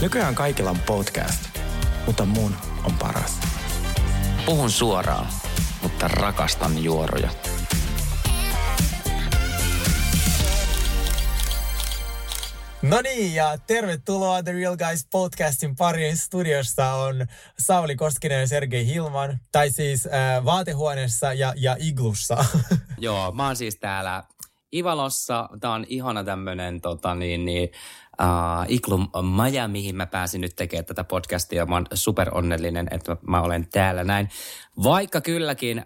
Nykyään kaikilla on podcast, mutta mun on paras. Puhun suoraan, mutta rakastan juoroja. No niin, ja tervetuloa The Real Guys podcastin pariin. Studiossa on Sauli Koskinen ja Sergei Hilman, tai siis vaatehuoneessa ja iglussa. Joo, mä oon siis täällä Ivalossa. Tää on ihana tämmönen Iglum Maja, mihin mä pääsin nyt tekemään tätä podcastia. Mä oon superonnellinen, että mä olen täällä näin. Vaikka kylläkin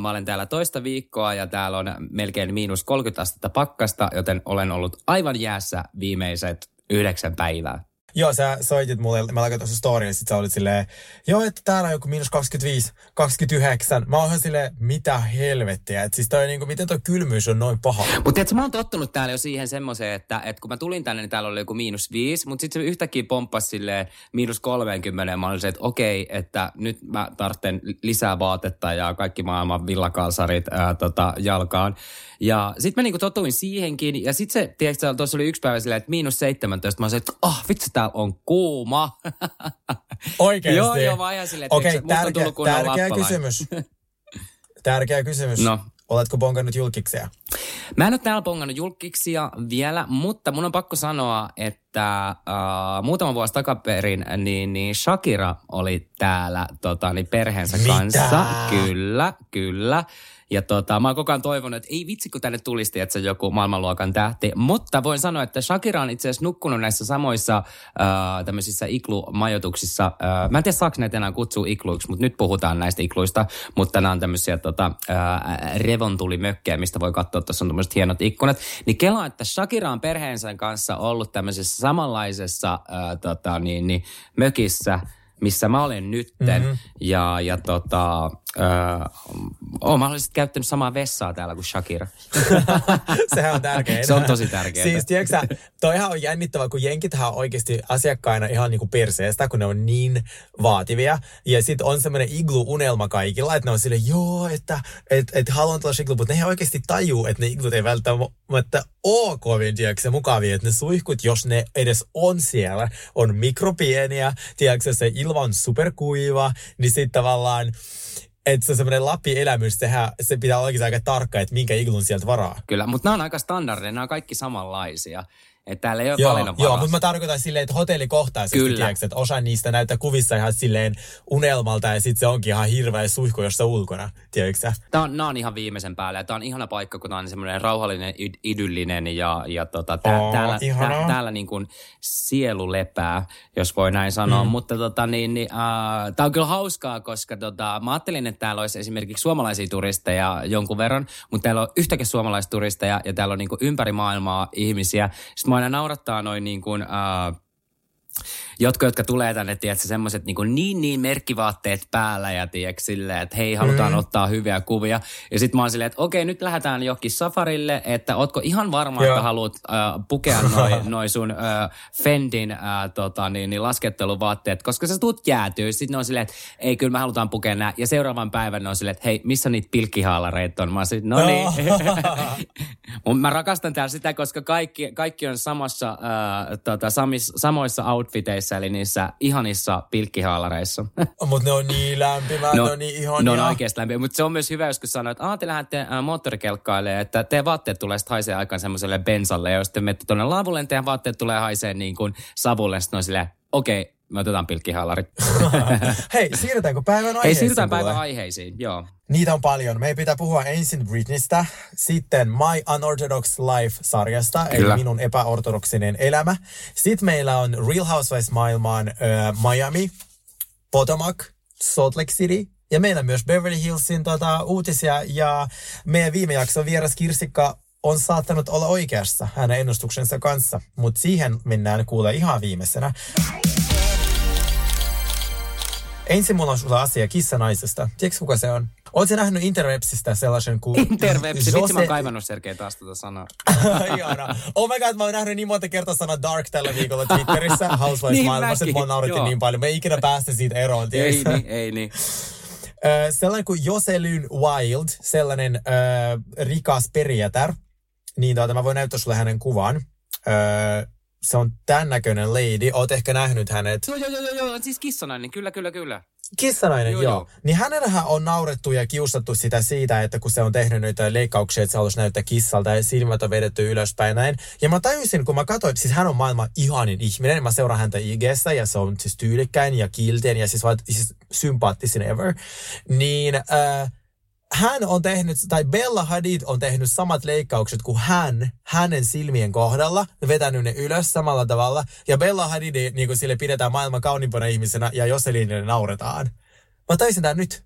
mä olen täällä toista viikkoa ja täällä on melkein miinus 30 astetta pakkasta, joten olen ollut aivan jäässä viimeiset 9 päivää. Joo, sä soitit mulle, mä laitan tuossa storya, sit sä olit silleen, joo, että täällä on joku miinus 25, 29. Mä oonhan silleen, mitä helvettiä, että siis toi niinku, miten toi kylmyys on noin paha. Mutta et mä oon tottunut täällä jo siihen semmoiseen, että et kun mä tulin tänne, niin täällä oli joku miinus 5, mutta sit se yhtäkkiä pomppasi silleen miinus 30, ja mä olin se, että okei, että nyt mä tarvitsen lisää vaatetta ja kaikki maailman villakalsarit jalkaan. Ja sit mä niinku totuin siihenkin, ja sit se, tiedätkö, tuossa oli yksi päivä silleen, että miinus 17, mä olin se, että vitsi, täällä on kuuma. Oikeesti? Joo, mä ajan silleen, että Tärkeä kysymys. No. Oletko bongannut julkiksia? Mä en ole täällä bongannut julkiksia vielä, mutta mun on pakko sanoa, että muutama vuosi takaperin niin Shakira oli täällä perheensä kanssa. Kyllä. Ja mä oon koko ajan toivonut, että ei vitsi, kun tänne tulisi, että se joku maailmanluokan tähti. Mutta voin sanoa, että Shakira on itse asiassa nukkunut näissä samoissa tämmöisissä iglu-majoituksissa. Mä en tiedä, saako näitä enää kutsua igluiksi, mutta nyt puhutaan näistä igluista. Mutta nämä on tämmöisiä revontulimökkejä, mistä voi katsoa, että tuossa on tämmöiset hienot ikkunat. Niin kelaa, että Shakira on perheensä kanssa ollut tämmöisessä samanlaisessa mökissä, missä mä olen nytten. Mm-hmm. Mä olen sitten käyttänyt samaa vessaa täällä kuin Shakira. Sehän on tärkeää. Se on tosi tärkeää. Siis tiedätkö sä, toihan on jännittävä, kun jenkithän on oikeasti asiakkaina ihan niinku perseestä, kun ne on niin vaativia. Ja sit on semmoinen iglu-unelma kaikilla, että ne on silleen, joo, että haluan tulla iglu, mutta ne ei oikeasti tajuu, että ne iglut ei välttämättä ole kovin, tiedätkö sä, mukavia. Että ne suihkut, jos ne edes on siellä, on mikropieniä, tiedätkö se ilma on superkuiva, niin sit tavallaan että se on semmoinen lapielämys, se pitää olla oikein aika tarkka, että minkä iglun sieltä varaa. Kyllä, mutta nämä on aika standardeja, nämä on kaikki samanlaisia. Että täällä ei ole valinnanvaraa. Joo, mutta mä tarkoitan silleen, että hotellikohtaisesti, tiedätkö, että osa niistä näyttää kuvissa ihan silleen unelmalta, ja sitten se onkin ihan hirveä suihku, jos sä ulkona, tiedätkö? Nämä on ihan viimeisen päälle, ja tämä on ihana paikka, kun tämä on semmoinen rauhallinen, idyllinen, täällä niin kuin sielu lepää, jos voi näin sanoa. Mutta tämä on kyllä hauskaa, koska mä ajattelin, että täällä olisi esimerkiksi suomalaisia turisteja jonkun verran, mutta täällä on yhtäkin suomalaisturisteja, ja täällä on niin kuin ympäri maailmaa ihmisiä. Sitten mä aina naurattaa noin niin kuin jotka tulee tänne, tiedätkö, semmoiset niin merkkivaatteet päällä ja tiedätkö silleen, että hei, halutaan ottaa hyviä kuvia. Ja sit mä oon silleen, että okei, nyt lähdetään johonkin safarille, että ootko ihan varma, että haluat pukea noi sun Fendin lasketteluvaatteet, koska sä tuut jäätyy. Sit ne on silleen, että ei, kyllä me halutaan pukea nää. Ja seuraavan päivän ne on silleen, että hei, missä niitä pilkkihaalareita on? Mä oon silleen, no niin. Mä rakastan täällä sitä, koska kaikki on samassa, samoissa outfiteissä. Eli niissä ihanissa pilkkihaalareissa. Mutta ne on niin lämpimät, ne on niin ihania. Ne on oikeasti lämpimät, mutta se on myös hyvä, jos kun sanoo, että te lähdette moottorikelkkailemaan, että teidän vaatteet tulee sitten haisee aikaan semmoiselle bensalle, ja jos te menette tuonne laavulle, teidän vaatteet tulee haisee niin kuin savulle, sitten on silleen, okei, me otetaan pilkkihaalarit. Hei, siirrytäänkö päivän aiheisiin? Hei, siirrytään päivän aiheisiin, joo. Niitä on paljon. Meidän pitää puhua ensin Britneystä, sitten My Unorthodox Life-sarjasta, eli minun epäortodoksinen elämä. Sitten meillä on Real Housewives-maailmaan Miami, Potomac, Salt Lake City, ja meillä myös Beverly Hillsin uutisia, ja meidän viime jakson vieras Kirsika on saattanut olla oikeassa hänen ennustuksensa kanssa, mutta siihen mennään kuulee ihan viimeisenä. Ensin mulla on sulla asia kissanaisesta. Tiedätkö kuka se on? Oletko nähnyt Interwebsistä sellaisen kuin... Interwebsi, vitsi mä oon kaivannut Sergei taas tuota sanaa. Ihana. Oh my god, mä oon nähnyt niin monta kertaa sana dark tällä viikolla Twitterissä. Housewives-maailmassa, että mua naurettiin niin paljon. Me ei ikinä päästä siitä eroon, tiedätkö? Ei niin. Sellainen kuin Jocelyn Wild, sellainen rikas perijätär. Niin mä voin näyttää sulle hänen kuvan. Se on tämän näköinen lady. Oot ehkä nähnyt hänet. Joo. Siis kissanainen. Kyllä. Kissanainen, joo. Niin hänellähän on naurettu ja kiusattu sitä siitä, että kun se on tehnyt noita leikkauksia, että se haluaisi näyttää kissalta ja silmät on vedetty ylöspäin näin. Ja mä tajusin, kun mä katsoin, siis hän on maailman ihanin ihminen. Mä seuraan häntä IG:ssä ja se on siis tyylikkäin ja kilteen ja siis sympaattisin ever. Niin... hän on tehnyt, tai Bella Hadid on tehnyt samat leikkaukset kuin hänen silmien kohdalla, vetänyt ne ylös samalla tavalla. Ja Bella Hadid, niin kuin sille pidetään maailman kauniimpana ihmisenä, ja Jocelinille nauretaan. Mä taisin tämän nyt.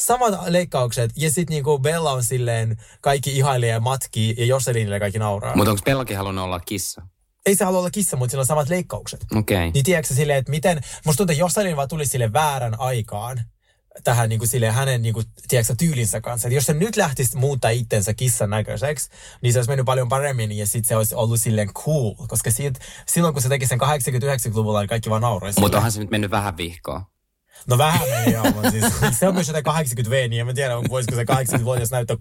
Samat leikkaukset, ja sitten niinku Bella on silleen, kaikki ihailee ja matkii, ja Jocelinille kaikki nauraa. Mutta onko Bellakin halunnut olla kissa? Ei se halua olla kissa, mutta sillä on samat leikkaukset. Okei. Niin tiedätkö silleen, että miten, musta tuntuu, että Jocelyn vaan tuli sille väärän aikaan. Tähän niin kuin silleen hänen niin kuin, tiedätkö, tyylinsä kanssa. Et jos se nyt lähtisi muuttaa itsensä kissan näköiseksi, niin se olisi mennyt paljon paremmin ja sitten se olisi ollut silleen cool. Koska silloin kun se teki sen 80-90-luvulla, niin kaikki vaan nauroi. Mutta onhan se nyt mennyt vähän vihkoon. No vähän meni joo, mutta siis se on myös jotain 80V, niin en tiedä, voisiko se 80-vuotias näyttää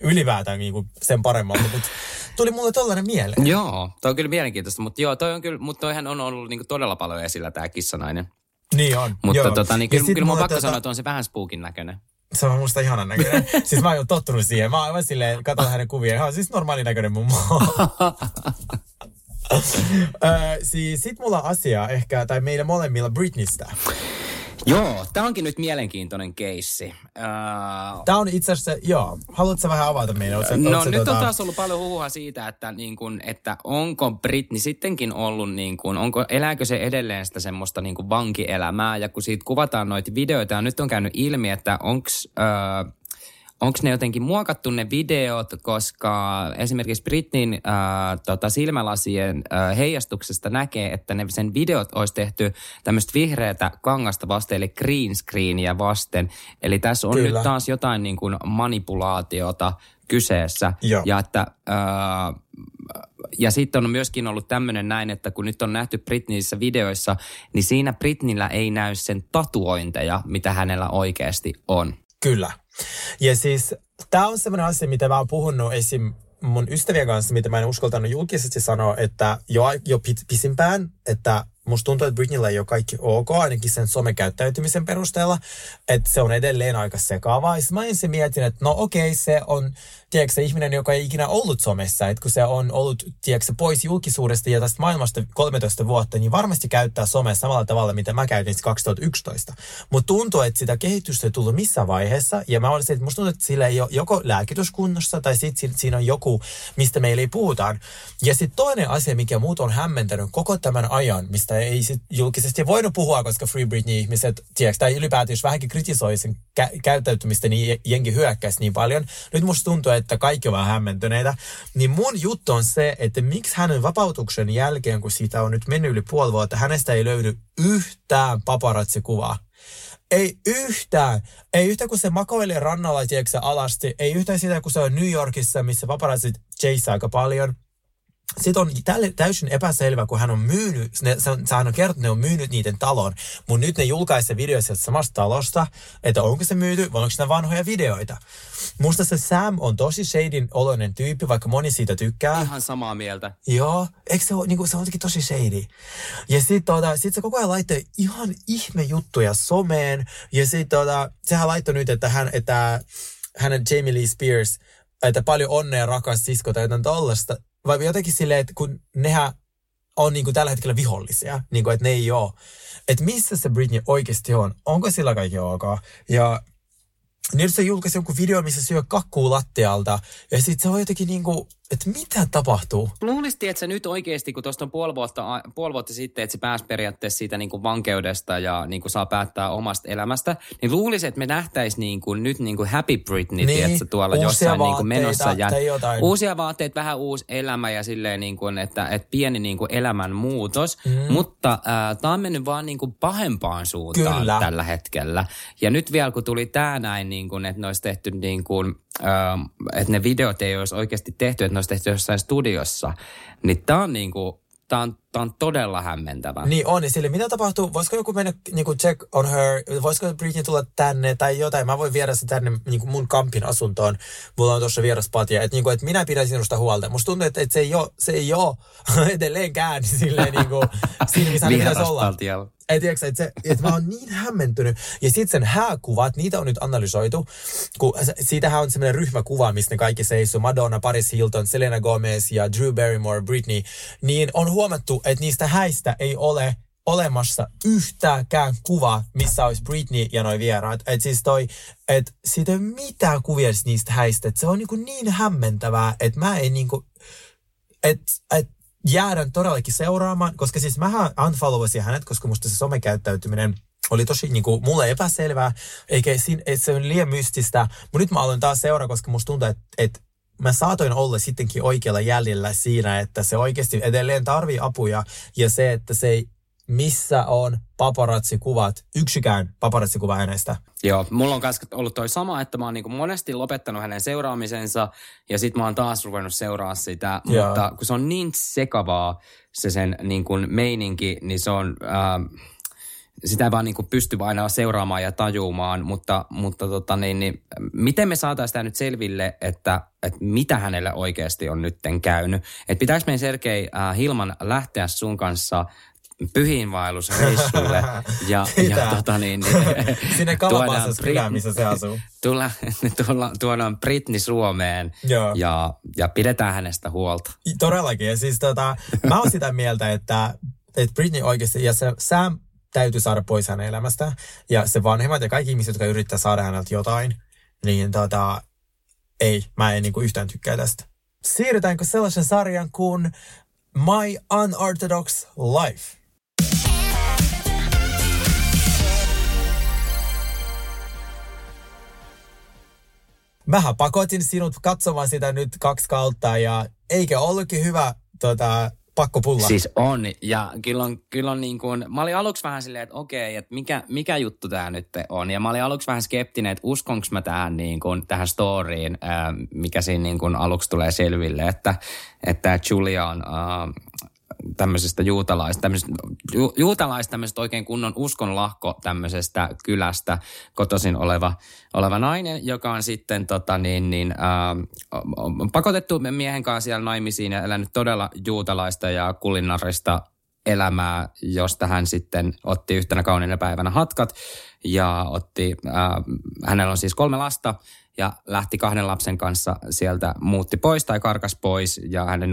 ylipäätään niin kuin sen paremmalta. Mutta tuli mulle tollainen mieleen. Joo, toi on kyllä mielenkiintoista, mutta joo, toihan on ollut niin kuin todella paljon esillä tää kissanainen. Niin on. Mutta joo. Niin kyllä mun pakko sanoa, että on se vähän spookin näköinen. Se on musta ihanan näköinen. Siis mä oon tottunut siihen. Mä aivan silleen, katson hänen kuvia. Hän on siis normaali näköinen mun siis sit mulla on asiaa ehkä, tai meillä molemmilla Britneystä. Joo, tää onkin nyt mielenkiintoinen keissi. Tää on itse asiassa, joo. Haluatko sä vähän avata meille? On taas ollut paljon huhua siitä, että, niin kun, että onko Britney sittenkin ollut, niin kun, elääkö se edelleen sitä semmoista niin kun vankielämää? Ja kun siitä kuvataan noita videoita, ja nyt on käynyt ilmi, että onko ne jotenkin muokattu ne videot, koska esimerkiksi Britneyn silmälasien heijastuksesta näkee, että ne sen videot olisi tehty tämmöistä vihreätä kangasta vasten, eli green screeniä vasten. Eli tässä on kyllä nyt taas jotain niin kuin manipulaatiota kyseessä. Joo. Ja että... ja sitten on myöskin ollut tämmöinen näin, että kun nyt on nähty Britneyssä videoissa, niin siinä Britneyllä ei näy sen tatuointeja, mitä hänellä oikeasti on. Kyllä. Ja siis tämä on semmoinen asia, mitä mä oon puhunut esim. Mun ystävien kanssa, mitä mä en uskaltanut julkisesti sanoa, että jo pisimpään, että musta tuntuu, että Britneyllä ei ole kaikki ok, ainakin sen somekäyttäytymisen perusteella, että se on edelleen aika sekaavaa. Ja mä ensin mietin, että no okei, se on, tiedätkö, se ihminen, joka ei ikinä ollut somessa, että kun se on ollut, tiedätkö, pois julkisuudesta ja tästä maailmasta 13 vuotta, niin varmasti käyttää somea samalla tavalla, mitä mä käytin 2011. Mutta tuntuu, että sitä kehitystä ei tullut missään vaiheessa, ja mä olisin, että musta tuntuu, että sillä ei ole joko lääkityskunnossa, tai sitten siinä on joku, mistä meillä ei puhutaan. Ja sitten toinen asia, mikä muut on hämmentänyt koko tämän ajan, mistä ei sit julkisesti voinut puhua, koska Free Britney-ihmiset, tiedätkö, tai ylipäätään, jos vähänkin kritisoi sen käyttäytymistä, niin jengi hyökkäisi niin paljon. Nyt musta tuntuu, että kaikki on vähän hämmentyneitä. Niin mun juttu on se, että miksi hänen vapautuksen jälkeen, kun siitä on nyt mennyt yli puoli vuotta, hänestä ei löydy yhtään paparazzi-kuvaa. Ei yhtään. Ei yhtään, kun se makoilee rannalla, tiedätkö, alasti. Ei yhtään sitä, kun se on New Yorkissa, missä paparazzit chaseaa aika paljon. Sitten on täysin epäselvä, kun hän on myynyt, hän on kertonut, ne on myynyt niiden talon, mutta nyt ne julkaisee videoja sieltä samasta talosta, että onko se myyty vai onko ne vanhoja videoita. Musta se Sam on tosi shadyn oloinen tyyppi, vaikka moni siitä tykkää. Ihan samaa mieltä. Joo, eikö se ole, niin kuin, se on jotenkin tosi shady. Ja sitten sit se koko ajan laittoi ihan ihmejuttuja someen, ja sitten sehän laittoi nyt, että hänen Jamie Lee Spears, että paljon onnea rakas sisko tai jotain tollaista. Vai jotenkin silleen, että kun nehän on niin kuin tällä hetkellä vihollisia, niin kuin, että ne ei ole. Että missä se Britney oikeasti on? Onko sillä kaikki ok? Ja nyt se julkaisi jonkun video, missä syö kakkuu lattialta. Ja sitten se on jotenkin niin kuin, että mitä tapahtuu? Luulisti, että se nyt oikeasti, kun tuosta on puoli vuotta sitten, että se pääsi periaatteessa siitä niin kuin vankeudesta ja niin kuin saa päättää omasta elämästä, niin luulisin, että me nähtäisiin niin kuin nyt niin kuin Happy Britney, niin, tiedätkö, tuolla jossain niin kuin menossa. Ja uusia vaatteita, vähän uusi elämä ja silleen, niin kuin, että pieni niin kuin elämän muutos, mutta tämä on mennyt vaan niin kuin pahempaan suuntaan tällä hetkellä. Ja nyt vielä, kun tuli tämä näin, niin kuin, että ne olisi tehty niin kuin, että ne videot ei olisi oikeasti tehty, että ne olisi tehty jossain studiossa, niin tämä on, niinku, on todella hämmentävä. Niin on, niin sille mitä tapahtuu, voisiko joku mennä niinku check on her, voisiko Britney tulla tänne tai jotain, mä voin viedä se tänne niinku mun kampin asuntoon, mulla on tuossa vieraspatia, että niinku, et minä pidän sinusta huolta. Musta tuntuu, että et se ei ole edelleenkään silleen niinku, siinä missä pitäisi olla. Ei tiedäksä, että mä oon niin hämmentynyt. Ja sitten sen hääkuvat, niitä on nyt analysoitu. Siitähän on semmoinen ryhmäkuva, missä ne kaikki seisoo. Madonna, Paris Hilton, Selena Gomez ja Drew Barrymore, Britney. Niin on huomattu, että niistä häistä ei ole olemassa yhtäkään kuvaa, missä olisi Britney ja noi vieraat. Että siis toi, että siitä ei ole mitään kuvia niistä häistä. Et se on niinku niin hämmentävää, että mä en niinku, että jäädän todellakin seuraamaan, koska siis mähän unfollowasin hänet, koska musta se somekäyttäytyminen oli tosi niinku mulle epäselvää, eikä se on liian mystistä. Mutta nyt mä aloin taas seuraa, koska musta tuntuu, että mä saatoin olla sittenkin oikealla jäljellä siinä, että se oikeasti edelleen tarvii apuja ja se, että se ei, missä on paparazzikuvat, yksikään paparazzikuva hänestä. Joo, mulla on myös ollut toi sama, että mä oon niinku monesti lopettanut hänen seuraamisensa ja sit mä oon taas ruvennut seuraa sitä, joo, mutta kun se on niin sekavaa se sen niinku meininki, niin se on, sitä ei vaan niinku pysty aina seuraamaan ja tajumaan, mutta niin, miten me saataisiin sitä nyt selville, että mitä hänelle oikeasti on nytten käynyt. Että pitäis meidän Sergei Hilman lähteä sun kanssa pyhiinvaellusreissulle ja sinne Kalapansas kylään, missä se asuu. Tuodaan Britney Suomeen ja pidetään hänestä huolta. Todellakin. Ja siis mä oon sitä mieltä, että Britney oikeasti, ja se Sam täytyy saada pois hänen elämästä. Ja se vanhemmat ja kaikki ihmiset, jotka yrittää saada häneltä jotain, niin ei, mä en niinku yhtään tykkää tästä. Siirrytäänkö sellaisen sarjan kuin My Unorthodox Life? Mähän pakotin sinut katsomaan sitä nyt 2 kautta ja eikä ollutkin hyvä pakkopulla. Siis on ja kyllä on niin kuin, mä olin aluksi vähän silleen, että okei, että mikä juttu tää nyt on ja mä olin aluksi vähän skeptinen, että uskonko mä tähän niin kuin, tähän storyin, mikä siinä niin kuin aluksi tulee selville, että Julia on tämmöisestä juutalaista tämmöisestä oikein kunnon uskonlahko tämmöisestä kylästä kotoisin oleva nainen, joka on sitten pakotettu miehen kanssa siellä naimisiin ja elänyt todella juutalaista ja kulinarista elämää, josta hän sitten otti yhtenä kauniina päivänä hatkat ja hänellä on siis 3 lasta ja lähti 2 lapsen kanssa sieltä, muutti pois tai karkas pois ja hänen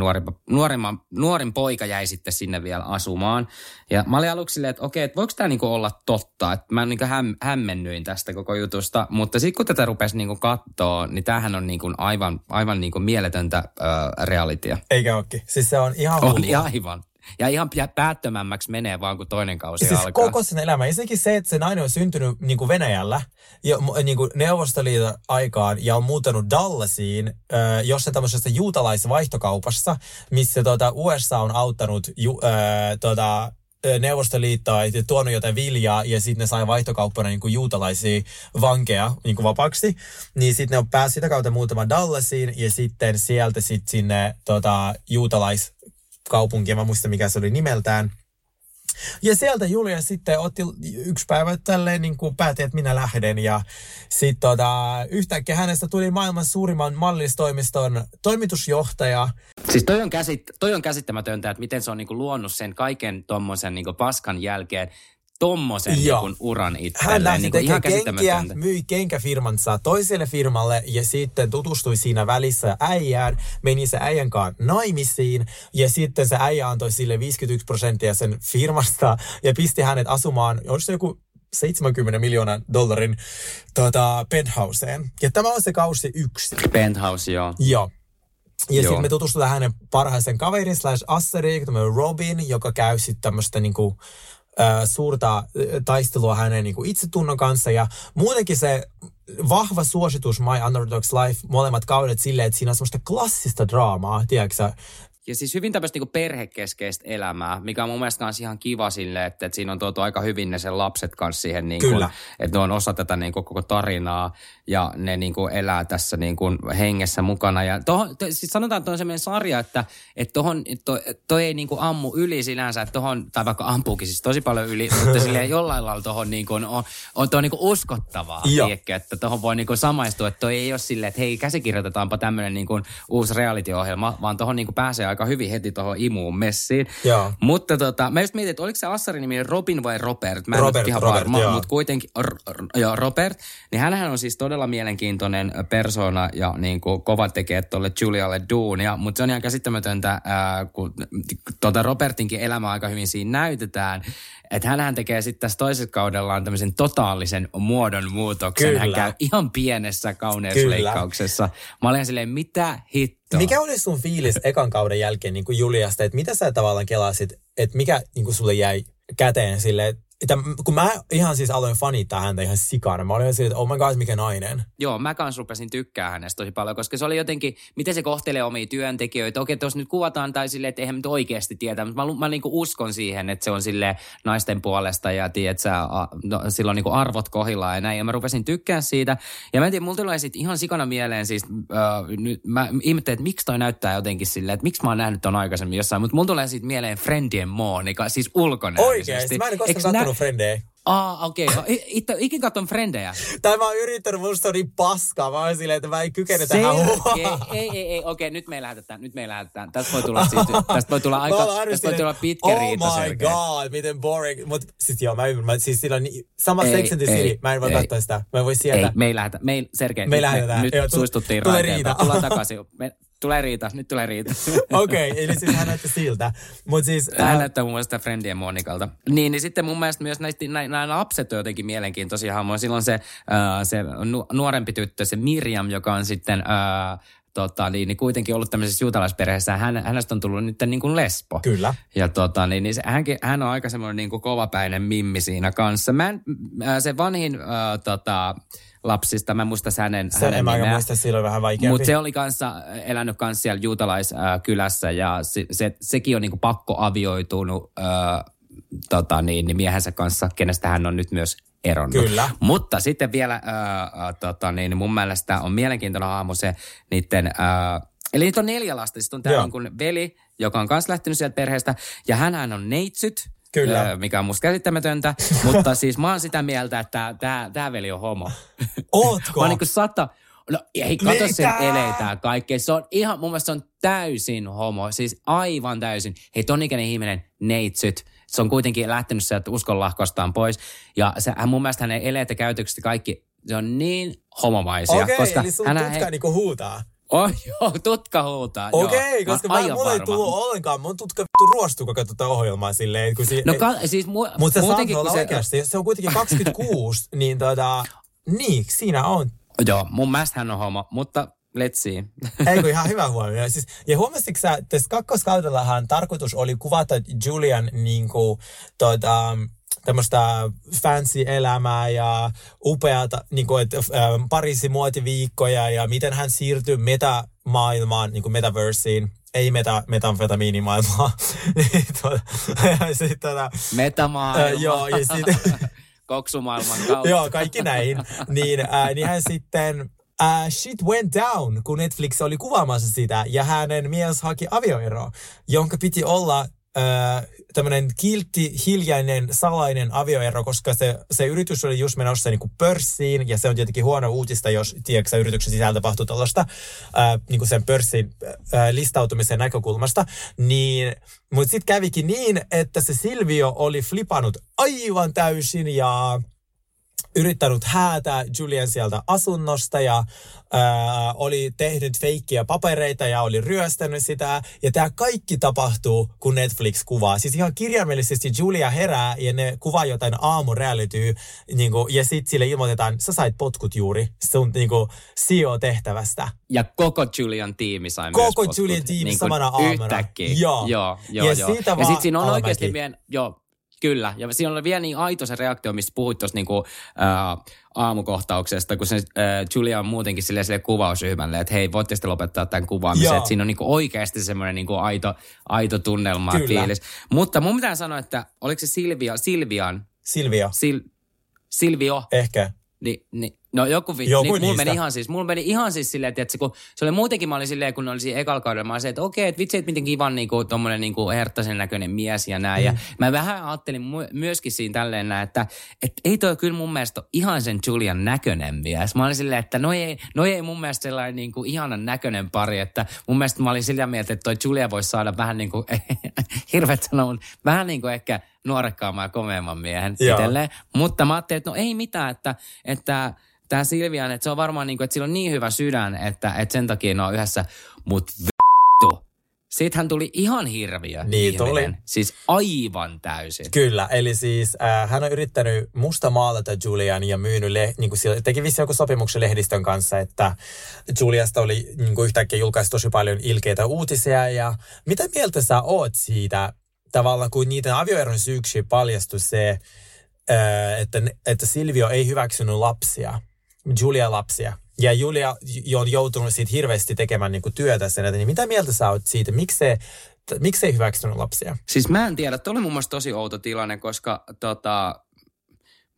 nuorin poika jäi sitten sinne vielä asumaan. Ja mä olin aluksi silleen, että okei, että voiko tämä niinku olla totta, että mä niinku hämmennyin tästä koko jutusta, mutta sitten kun tätä rupesi niinku katsoa, niin tämähän on niinku aivan niinku mieletöntä realitya. Eikä ookin, siis se on ihan hullua. On aivan. Ja ihan päättömämmäksi menee vaan, kun toinen kausi siis alkaa. Siis koko sen elämä. Ensinnäkin se, että se nainen on syntynyt niin kuin Venäjällä ja niin kuin Neuvostoliiton aikaan ja on muuttanut Dallasiin jossain tämmöisessä juutalaisvaihtokaupassa, missä USA on auttanut Neuvostoliittoa ja tuonut jotain viljaa ja sitten ne sai vaihtokauppana niin kuin juutalaisia vankeja niin kuin vapaaksi. Niin sitten ne on päässyt sitä kautta muutaman Dallasiin ja sitten sieltä sitten sinne juutalaiskaupunki, mä muistan mikä se oli nimeltään. Ja sieltä Julia sitten otti 1 päivä tälleen, niin kuin päätin, että minä lähden. Ja sitten yhtäkkiä hänestä tuli maailman suurimman mallistoimiston toimitusjohtaja. Siis toi on käsittämätöntä, että miten se on niin kuin luonut sen kaiken tommosen niin kuin paskan jälkeen tommosen niin uran itselleen. Hän lähti niin tekemään kenkiä, myi kenkäfirmansa toiselle firmalle ja sitten tutustui siinä välissä äijään, meni se äijän kanssa naimisiin ja sitten se äijä antoi sille 51% sen firmasta ja pisti hänet asumaan, onko se joku $70 million penthouseen. Ja tämä on se kausi 1. Penthouse, joo. Joo. Ja sitten me tutustutaan hänen parhaisen kaverin /asseriin, Robin, joka käy sitten tämmöistä niinku suurta taistelua hänen niinku itsetunnon kanssa. Ja muutenkin se vahva suositus My Underdog's Life molemmat kaudet silleen, että siinä on semmoista klassista draamaa, tiedätkö? Ja siis hyvin tämmöistä niinku perhekeskeistä elämää, mikä on mun mielestä kans ihan kiva silleen, että siinä on tuotu aika hyvin ne sen lapset kanssa siihen, niinku, että ne on osa tätä niinku koko tarinaa ja ne niinku elää tässä niinku hengessä mukana. Ja siis sanotaan, että on semmoinen sarja, että toi ei niinku ammu yli sinänsä, että tohon, tai vaikka ampuukin siis tosi paljon yli, mutta silleen jollain lailla tohon niinku on toi niinku uskottavaa, tiedätkö, että tohon voi niinku samaistua, että toi ei ole silleen, että hei käsikirjoitetaanpa tämmöinen niinku uusi reality-ohjelma, vaan tohon niinku pääsee aika hyvin heti tuohon imuun messiin. Joo. Mutta mä just mietin, että oliko se assarin nimi Robin vai Robert? Mä en ole ihan varma, mutta kuitenkin Robert. Niin hänhän on siis todella mielenkiintoinen persona ja niin kuin kova tekee tuolle Julialle duunia. Mutta se on ihan käsittämätöntä, kun Robertinkin elämää aika hyvin siinä näytetään. Että hänhän tekee sitten tässä toisessa kaudellaan tämmöisen totaalisen muodonmuutoksen. Kyllä. Hän käy ihan pienessä kauneusleikkauksessa. Mä olen silleen, mitä hittoa? Mikä oli sun fiilis ekan kauden jälkeen niin kuin Juliasta? Että mitä sä tavallaan kelasit, että mikä niin kuin sulle jäi käteen silleen? Kun mä ihan siis aloin fanittaa häntä ihan sikana. Mä olin silleen, että oh my god, mikä nainen. Joo, mä kans rupesin tykkää hänestä tosi paljon, koska se oli jotenkin, miten se kohtelee omia työntekijöitä. Okei, tuossa nyt kuvataan tai silleen, että eihän nyt oikeasti tietää, mutta mä niinku uskon siihen, että se on silleen naisten puolesta ja tiedätkö, no, sillä on niinku arvot kohillaan ja näin. Ja mä rupesin tykkää siitä. Ja mä en tiedä, mulla tulee sitten ihan sikana mieleen siis, mä ihmettelin, että miksi toi näyttää jotenkin silleen, että miksi mä oon nähnyt ton aikaisemmin jossain, mutta mulla tulee sitten mieleen Friendien Monika, siis ulkonäöllisesti. Frendejä. Okei. Okay. Ikin katson Frendejä. Tai mä oon yrittänyt, musta on niin paskaa. Mä oon silleen, että mä en kykene tähän huomaan. Ei. Okei, nyt me ei lähetetään. Tästä voi tulla aika, pitkäriita. Oh my Sergei. God, miten boring. Mut siis joo, mä ymmärrän. Siis sillä on sama Sex and the City. Mä en voi katsoa sitä. Mä en voi sieltä. Ei, me ei lähetä. Sergei, nyt suistuttiin raiteilta. Tullaan takaisin. Nyt tulee riita. Okei, eli siis hän näyttää siltä. Siis, hän näyttää mun mielestä Friendien Monikalta. Niin sitten mun mielestä myös nämä lapset on jotenkin mielenkiintoisia hahmoja. Silloin se nuorempi tyttö, se Mirjam, joka on sitten niin kuitenkin ollut tämmöisessä juutalaisperheessä. Hänestä on tullut nyt niin kuin lesbo. Kyllä. Ja hän on aika semmoinen niin kuin kovapäinen mimmi siinä kanssa. Se vanhin lapsista. Mä en muista hänen nimeä. Mä muista, silloin vähän vaikeampi. Mutta se oli elänyt siellä juutalaiskylässä ja sekin on niinku pakko avioitunut miehensä kanssa, kenestä hän on nyt myös eronnut. Kyllä. Mutta sitten vielä mun mielestä on mielenkiintoinen hahmo se niiden... Eli nyt on 4 lasta. Sitten on tämä niin veli, joka on myös lähtenyt sieltä perheestä ja hänhän on neitsyt. Kyllä. Mikä on musta käsittämätöntä, mutta siis mä oon sitä mieltä, että tää veli on homo. Ootko? Mä oon niinku no ei, kato sen eleitään kaikkea. Se on ihan, mun mielestä se on täysin homo, siis aivan täysin. Hei, ton ikäinen ihminen, neitsyt. Se on kuitenkin lähtenyt sieltä uskonlahkostaan pois. Ja mun mielestä hänen eleet ja käytökset kaikki, se on niin homomaisia. Okei, koska eli sun tutka niinku huutaa. Oh, joo, tutka huutaa. Okei, koska mulla ei tullut ollenkaan. Mun tutka vittu ruostuu, kun katsotaan ohjelmaa silleen. Mutta se saattaa olla oikeasti. Jos se on kuitenkin 26, niin niin, siinä on. Joo, mun mielestä hän on homo, mutta let's see. Eikö ihan hyvä huomio. Siis, ja huomasitko sä, tässä kakkoskaudellahan tarkoitus oli kuvata Julian niinku tämmöistä fancy-elämää ja upeata niinku, Pariisin muotiviikkoja ja miten hän siirtyy metamaailmaan, niinku metaversiin. Ei metamfetamiinimaailmaan. Metamaailma. Joo, ja sitten... Koksumaailman kautta. Joo, kaikki näin. Niin hän sitten... Shit went down, kun Netflix oli kuvaamassa sitä ja hänen mies haki avioeroa, jonka piti olla... tämmöinen kiltti, hiljainen, salainen avioero, koska se yritys oli just menossa niinku pörssiin, ja se on tietenkin huono uutista, jos tiedätkö, yrityksen sisältä tapahtuu tällaista niinku sen pörssin listautumisen näkökulmasta. Niin, mutta sitten kävikin niin, että se Silvio oli flipannut aivan täysin, ja yrittänyt häätää Julian sieltä asunnosta ja oli tehnyt feikkiä papereita ja oli ryöstänyt sitä. Ja tämä kaikki tapahtuu, kun Netflix kuvaa. Siis ihan kirjaimellisesti Julia herää ja ne kuvaa jotain aamurealityä. Niinku, ja sitten sille ilmoitetaan, sä sait potkut juuri sun niinku, CEO-tehtävästä. Ja koko Julian tiimi sai koko myös potkut. Koko Julian tiimi niin samana aamuna. Yhtäkkiä. Joo. Ja sitten siinä on oikeasti meidän... Kyllä, ja siinä oli vielä niin aito se reaktio, mistä puhuit tuossa niinku, aamukohtauksesta, kun se Julia on muutenkin sille kuvausryhmälle, että hei, voitte sitten lopettaa tämän kuvaamisen. Siinä on niinku oikeasti semmoinen niinku aito tunnelma ja fiilis. Mutta mun pitää sanoa, että oliko se Silvio? Ehkä. No mulla meni ihan siis silleen, että kun se oli muutenkin, mä olin silleen, kun ne oli siinä ekalla kaudella, mä olin se, että okei, että vitsi, että miten kivan niinku tommonen niinku herttaisen näköinen mies ja näin. Ja mä vähän ajattelin myöskin siinä tälleen näin, että ei toi kyllä mun mielestä ole ihan sen Julian näköinen mies. Mä olin silleen, että noi ei mun mielestä sellainen niinku ihanan näköinen pari, että mun mielestä mä olin sillä mieltä, että toi Julia voisi saada vähän niinku, hirveät sanoa, vähän niinku ehkä nuorekkaamman ja komeamman miehen itselleen. Mutta mä ajattelin, että no ei mitään, että tämä Silvian, että se on varmaan niin kuin, että sillä on niin hyvä sydän, että sen takia ne on yhdessä. Mut vittu. Sitten hän tuli ihan hirviö. Niin tuli. Siis aivan täysin. Kyllä, eli siis hän on yrittänyt musta maalata Julian ja myynyt, niin kuin sillä, teki vissi joku sopimuksen lehdistön kanssa, että Juliasta oli niin kuin yhtäkkiä julkaisi tosi paljon ilkeitä uutisia. Ja mitä mieltä sä oot siitä tavallaan, kun niiden avioeron syyksi paljastui se, että Silvio ei hyväksynyt lapsia. Julia-lapsia. Ja Julia on joutunut siitä hirveästi tekemään niinku työtä sen eteen. Mitä mieltä sä oot siitä? Miksei hyväksynyt lapsia? Siis mä en tiedä. Tuo oli mun mielestä tosi outo tilanne, koska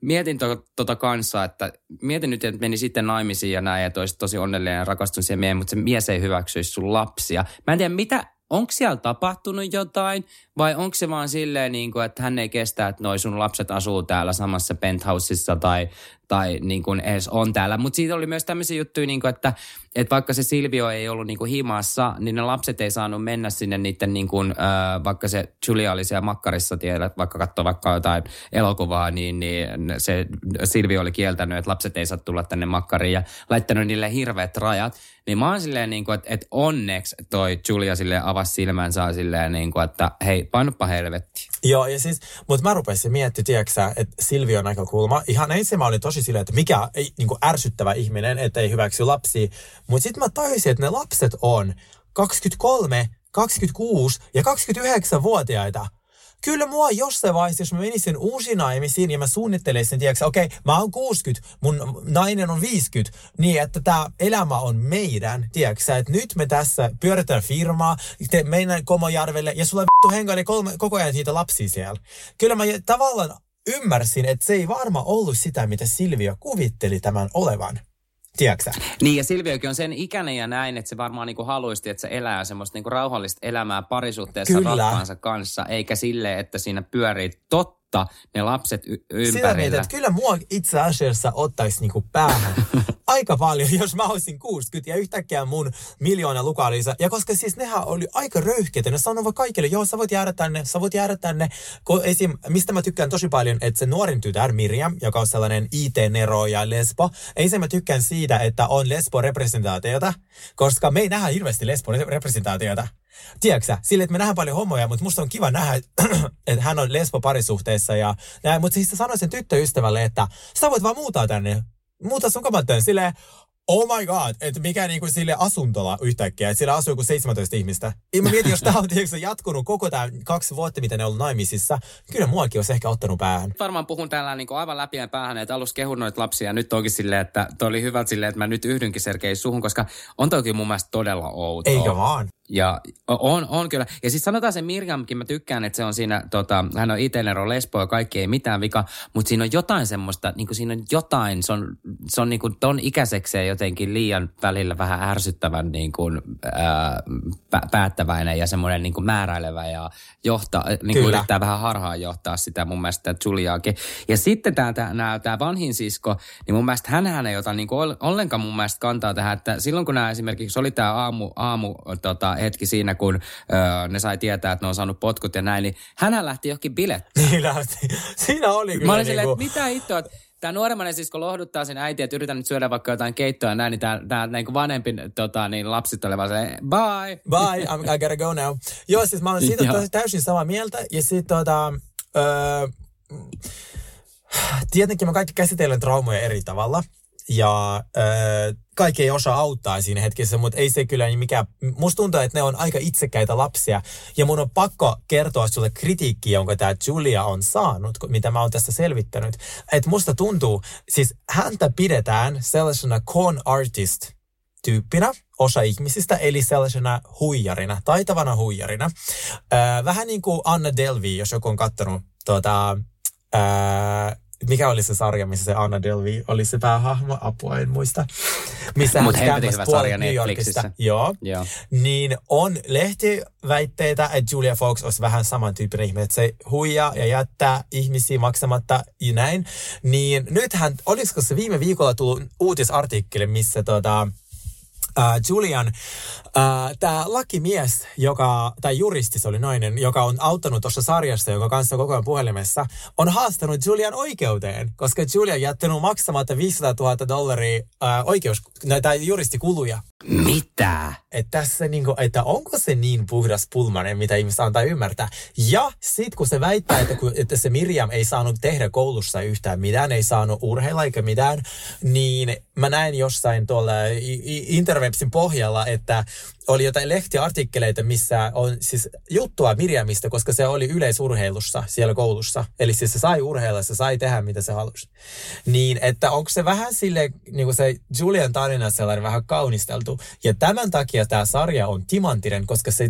mietin tuota kanssa, että mietin nyt, että meni sitten naimisiin ja näin, että olisi tosi onnellinen ja rakastunut siihen miehen, mutta se mies ei hyväksyisi sun lapsia. Mä en tiedä, onko siellä tapahtunut jotain vai onko se vaan silleen, niin kuin, että hän ei kestä, että noi sun lapset asuu täällä samassa penthouseissa tai niin kuin edes on täällä. Mutta siitä oli myös tämmöisiä juttuja, niin kuin, että vaikka se Silvio ei ollut niin kuin himassa, niin ne lapset ei saanut mennä sinne niiden, niin kuin, vaikka se Julia oli siellä makkarissa, tiedät, vaikka katsoi vaikka jotain elokuvaa, niin se Silvio oli kieltänyt, että lapset ei saa tulla tänne makkariin ja laittanut niille hirveät rajat. Niin mä oon silleen, niin kuin, että onneksi toi Julia silleen avasi silmänsä silleen, niin kuin, että hei, painoppa helvetti. Joo, ja siis, mutta mä rupesin miettimään, tiedätkö, että Silvion näkökulma, ihan ensin mä olin tosi silleen, että mikä ei, niin kuin ärsyttävä ihminen, että ei hyväksy lapsia, mutta sitten mä tajusin, että ne lapset on 23, 26 ja 29-vuotiaita. Kyllä mua jossain vaiheessa, jos mä menisin uusiin naimisiin ja mä suunnittelisin, tiedätkö, okei, mä oon 60, mun nainen on 50, niin että tää elämä on meidän, tiedätkö, että nyt me tässä pyöritään firmaa, mennään Komojärvelle ja sulla vittu hengaili koko ajan niitä lapsia siellä. Kyllä mä tavallaan ymmärsin, että se ei varmaan ollut sitä, mitä Silvio kuvitteli tämän olevan. Tiedätkö? Niin, ja Silviokin on sen ikäinen ja näin, että se varmaan niinku haluisti, että se elää semmoista niinku rauhallista elämää parisuhteessa rakkaansa kanssa, eikä silleen, että siinä pyörii totta ne lapset ympärillä. Sitä mietit, että kyllä mua itse asiassa ottaisi niinku päähän aika paljon, jos mä olisin 60 ja yhtäkkiä mun miljoona lukaansa. Ja koska siis nehän oli aika röyhkeitä, ne sanovat kaikille, joo sä voit jäädä tänne. Esim, mistä mä tykkään tosi paljon, että se nuorin tytär Mirjam, joka on sellainen IT-nero ja lesbo, ensin mä tykkään siitä, että on lesbo-representaatiota, koska me ei nähdä hirveästi lesbo-representaatiota. Tiedätkö sille, että me nähdään paljon homoja, mutta musta on kiva nähdä, että hän on lesbo-parisuhteessa ja näin. Mutta siis sanoin sen tyttöystävälle, että sä voit vaan muuttaa tänne. Muuta sun kamatteen silleen, oh my god, että mikä niinku sille asuntola yhtäkkiä, että siellä asuu joku 17 ihmistä. Ja mä mietin, jos tää on tietysti jatkunut koko tää 2 vuotta, mitä ne on ollut naimisissa, kyllä muakin olisi ehkä ottanut päähän. Varmaan puhun täällä niinku aivan läpi ja päähän, että alussa kehun noita lapsia ja nyt onkin silleen, että toi oli hyvä silleen, että mä nyt yhdynkin Sergei suhun, koska on toki mun mielestä todella outoa. Eikö vaan? Ja on kyllä. Ja siis sanotaan se Mirjamkin, mä tykkään, että se on siinä, hän on itelero lesbo ja kaikki ei mitään vika, mutta siinä on jotain semmoista, niin kuin siinä on jotain, se on niin kuin ton ikäisekseen jotenkin liian välillä vähän ärsyttävän niin kuin päättäväinen ja semmoinen niin kuin määräilevä ja niin kuin yrittää vähän harhaan johtaa sitä mun mielestä Juliaakin. Ja sitten tämä vanhin sisko, niin mun mielestä hänhän ei ota niin kuin ollenkaan mun mielestä kantaa tähän, että silloin kun nämä esimerkiksi oli tämä hetki siinä, kun ne sai tietää, että ne on saanut potkut ja näin, niin hänhän lähti johonkin bilettiin. Siinä oli kyllä. Mä olin silleen, että mitä hittoa, Tämä nuoremmainen siis, kun lohduttaa sen äiti, että yritän nyt syödä vaikka jotain keittoa ja näin, niin tämä niin kuin vanhempi niin lapset oleva se, bye! Bye, I gotta go now. Joo, siis mä olen siitä täysin samaa mieltä. Ja sit tietenkin mä kaikki käsitellen traumoja eri tavalla. Ja kaikki ei osaa auttaa siinä hetkessä, mutta ei se kyllä niin mikään. Musta tuntuu, että ne on aika itsekäitä lapsia. Ja mun on pakko kertoa sulle kritiikkiä, jonka tää Julia on saanut, mitä mä oon tässä selvittänyt. Että musta tuntuu, siis häntä pidetään sellaisena con artist -tyyppinä osa ihmisistä, eli sellaisena huijarina, taitavana huijarina. Vähän niin kuin Anna Delvey, jos joku on kattonut mikä oli se sarja, missä se Anna Delvey oli se päähahmo? Apua, en muista. Mutta hemmetin hyvä sarja Netflixissä. Joo. Niin on lehtiväitteitä, että Julia Fox olisi vähän samantyyppinen ihminen, että se huijaa ja jättää ihmisiä maksamatta ja näin. Niin nythän, olisiko se viime viikolla tullut uutisartikkeli, missä Julian, tämä lakimies, tai juristi se oli nainen, joka on auttanut tuossa sarjassa, jonka kanssa on koko ajan puhelimessa, on haastanut Julian oikeuteen, koska Julian jättänyt maksamatta $500,000 juristikuluja. Mitä? Että tässä niinku, että onko se niin puhdas pulmanen, mitä ihmiset antaa ymmärtää. Ja sit kun se väittää, että se Mirjam ei saanut tehdä koulussa yhtään mitään, ei saanut urheilla eikä mitään, niin mä näin jossain tuolla Interwebsin pohjalla, että oli jotain lehtiartikkeleita, missä on siis juttua Mirjamista, koska se oli yleisurheilussa siellä koulussa. Eli siis se sai urheilla, se sai tehdä mitä se halusi. Niin, että onko se vähän silleen, niin kuin se Julian tarina sellainen vähän kaunisteltu. Ja tämän takia tämä sarja on timantinen, koska sä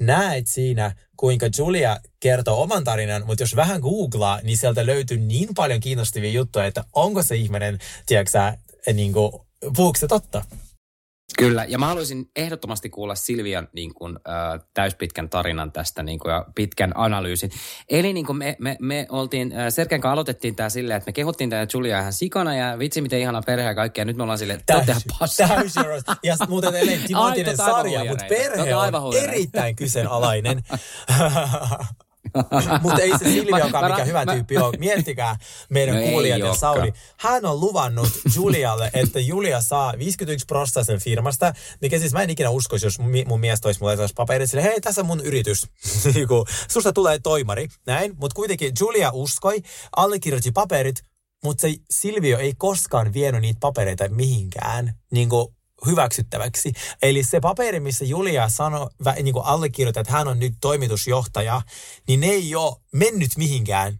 näet siinä, kuinka Julia kertoo oman tarinan, mutta jos vähän googlaa, niin sieltä löytyy niin paljon kiinnostavia juttuja, että onko se ihminen, tiedätkö sä, niin kuin, puhuuko se totta? Kyllä, ja mä haluaisin ehdottomasti kuulla Silvian niin kuin, täyspitkän tarinan tästä niin kuin, ja pitkän analyysin. Eli niin kuin me oltiin, Sergein kanssa aloitettiin tää silleen, että me kehuttiin tää Julia ihan sikana ja vitsi miten ihana perhe ja kaikkea. Nyt me ollaan silleen, että te oot ja muuten ei timantinen sarja, mutta perhe on erittäin kyseenalainen. Mutta ei se Silviakaan mikä hyvä tyyppi on. Miettikää meidän kuulijat ja Saudi. Hän on luvannut Julialle, että Julia saa 51% sen firmasta, mikä siis mä en ikinä uskoisi, jos mun mies toisi mulle taas paperit sille, hei tässä on mun yritys. Susta tulee toimari, näin. Mutta kuitenkin Julia uskoi, allekirjoitti paperit, mutta se Silvio ei koskaan vienyt niitä papereita mihinkään. Niinku hyväksyttäväksi. Eli se paperi, missä Julia sanoi, niin kuin allekirjoittaa, että hän on nyt toimitusjohtaja, niin ne ei ole mennyt mihinkään.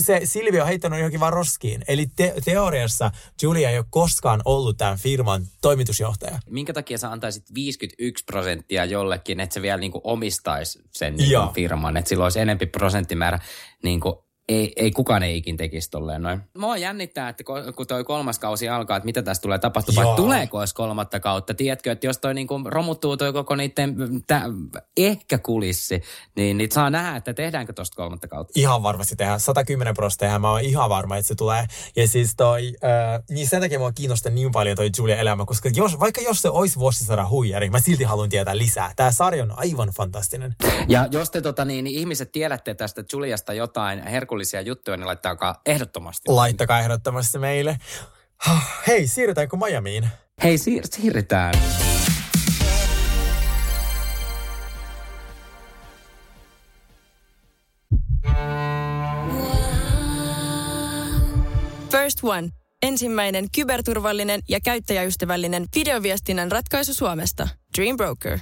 Se Silvio on heittänyt johonkin vaan roskiin. Eli teoriassa Julia ei ole koskaan ollut tämän firman toimitusjohtaja. Minkä takia sä antaisit 51% jollekin, että se vielä niin kuin omistaisi sen niin firman, että sillä olisi enempi prosenttimäärä niin kuin ei kukaan ei ikin tekisi tolleen noin. Mua jännittää, että kun toi kolmas kausi alkaa, että mitä tässä tulee tapahtumaan. Joo. Tuleeko olisi kolmatta kautta? Tiedätkö, että jos toi niinku romuttuu toi koko niiden ehkä kulissi, niin niitä saa nähdä, että tehdäänkö tosta kolmatta kautta. Ihan varmasti tehdään. 110% mä oon ihan varma, että se tulee. Ja siis toi, niin sen takia mua kiinnostaa niin paljon toi Julia elämä, koska jos se olisi vuosisadan huijari, mä silti haluan tietää lisää. Tää sarja on aivan fantastinen. Ja jos te niin ihmiset tiedätte tästä Juliasta jotain herkullista, juttuja, niin laittakaa ehdottomasti. Laittakaa ehdottomasti meille. Hei, siirrytäänkö Miamiin? Hei, siirrytään. First One. Ensimmäinen kyberturvallinen ja käyttäjäystävällinen videoviestinnän ratkaisu Suomesta. Dream Broker.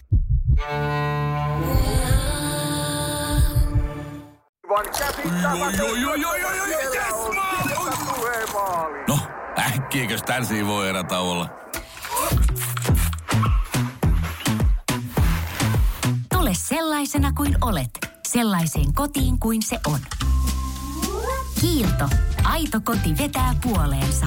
No, äkkiäkös tän siivoo erätauolla? Tule sellaisena kuin olet, sellaiseen kotiin kuin se on. Kiilto. Aito koti vetää puoleensa.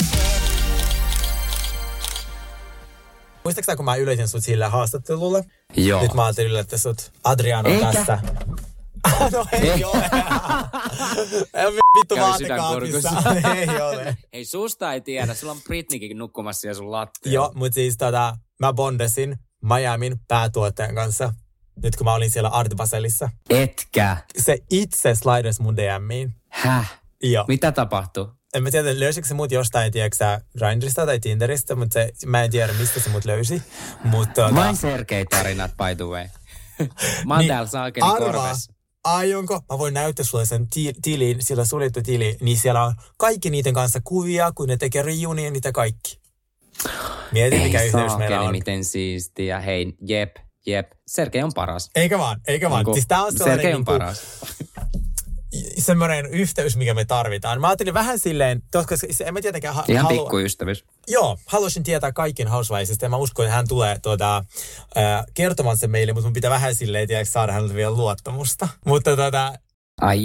Muistaakseni kun mä yleisin sut sillä haastattelulla? Joo. Nyt mä ajattelin yllättä sut Adrianan tässä. No ei ole. Ei vittu vaatekaapissa. Ei ole. Ei susta ei tiedä. Sulla on Britneykin nukkumassa ja sun lattialla. Joo, mutta siis mä bondesin Miamin päätuottajan kanssa. Nyt kun mä olin siellä Art Baselissa. Etkä. Se itse sliders mun DMiin. Häh? Joo. Mitä tapahtui? En mä tiedä, löysikö se mut jostain, tiedäksä, Grindrista tai Tinderistä, mutta mä en tiedä, mistä se mut löysi. Mä oon Sergei tarinat, by the way. Mä oon niin, täällä saakeli korvessa. Aionko? Mä voin näyttää sulle sen tilin, sillä suljettu tili, niin siellä on kaikki niiden kanssa kuvia, kun ne tekee reunion, niitä kaikki. Mieti, ei mikä yhteys meillä on. Miten siistiä. Hei, jep. Sergei on paras. Eikä vaan. Siis tää on sellainen Sergei on paras. Semmoinen yhteys, mikä me tarvitaan. Mä ajattelin vähän silleen, koska en mä tietenkään ihan pikkuystävyys. Joo, haluaisin tietää kaikkien Housewivesista ja mä uskon, että hän tulee kertomaan sen meille, mutta mun pitää vähän silleen, tiedätkö, saada häneltä vielä luottamusta. Mutta Ai.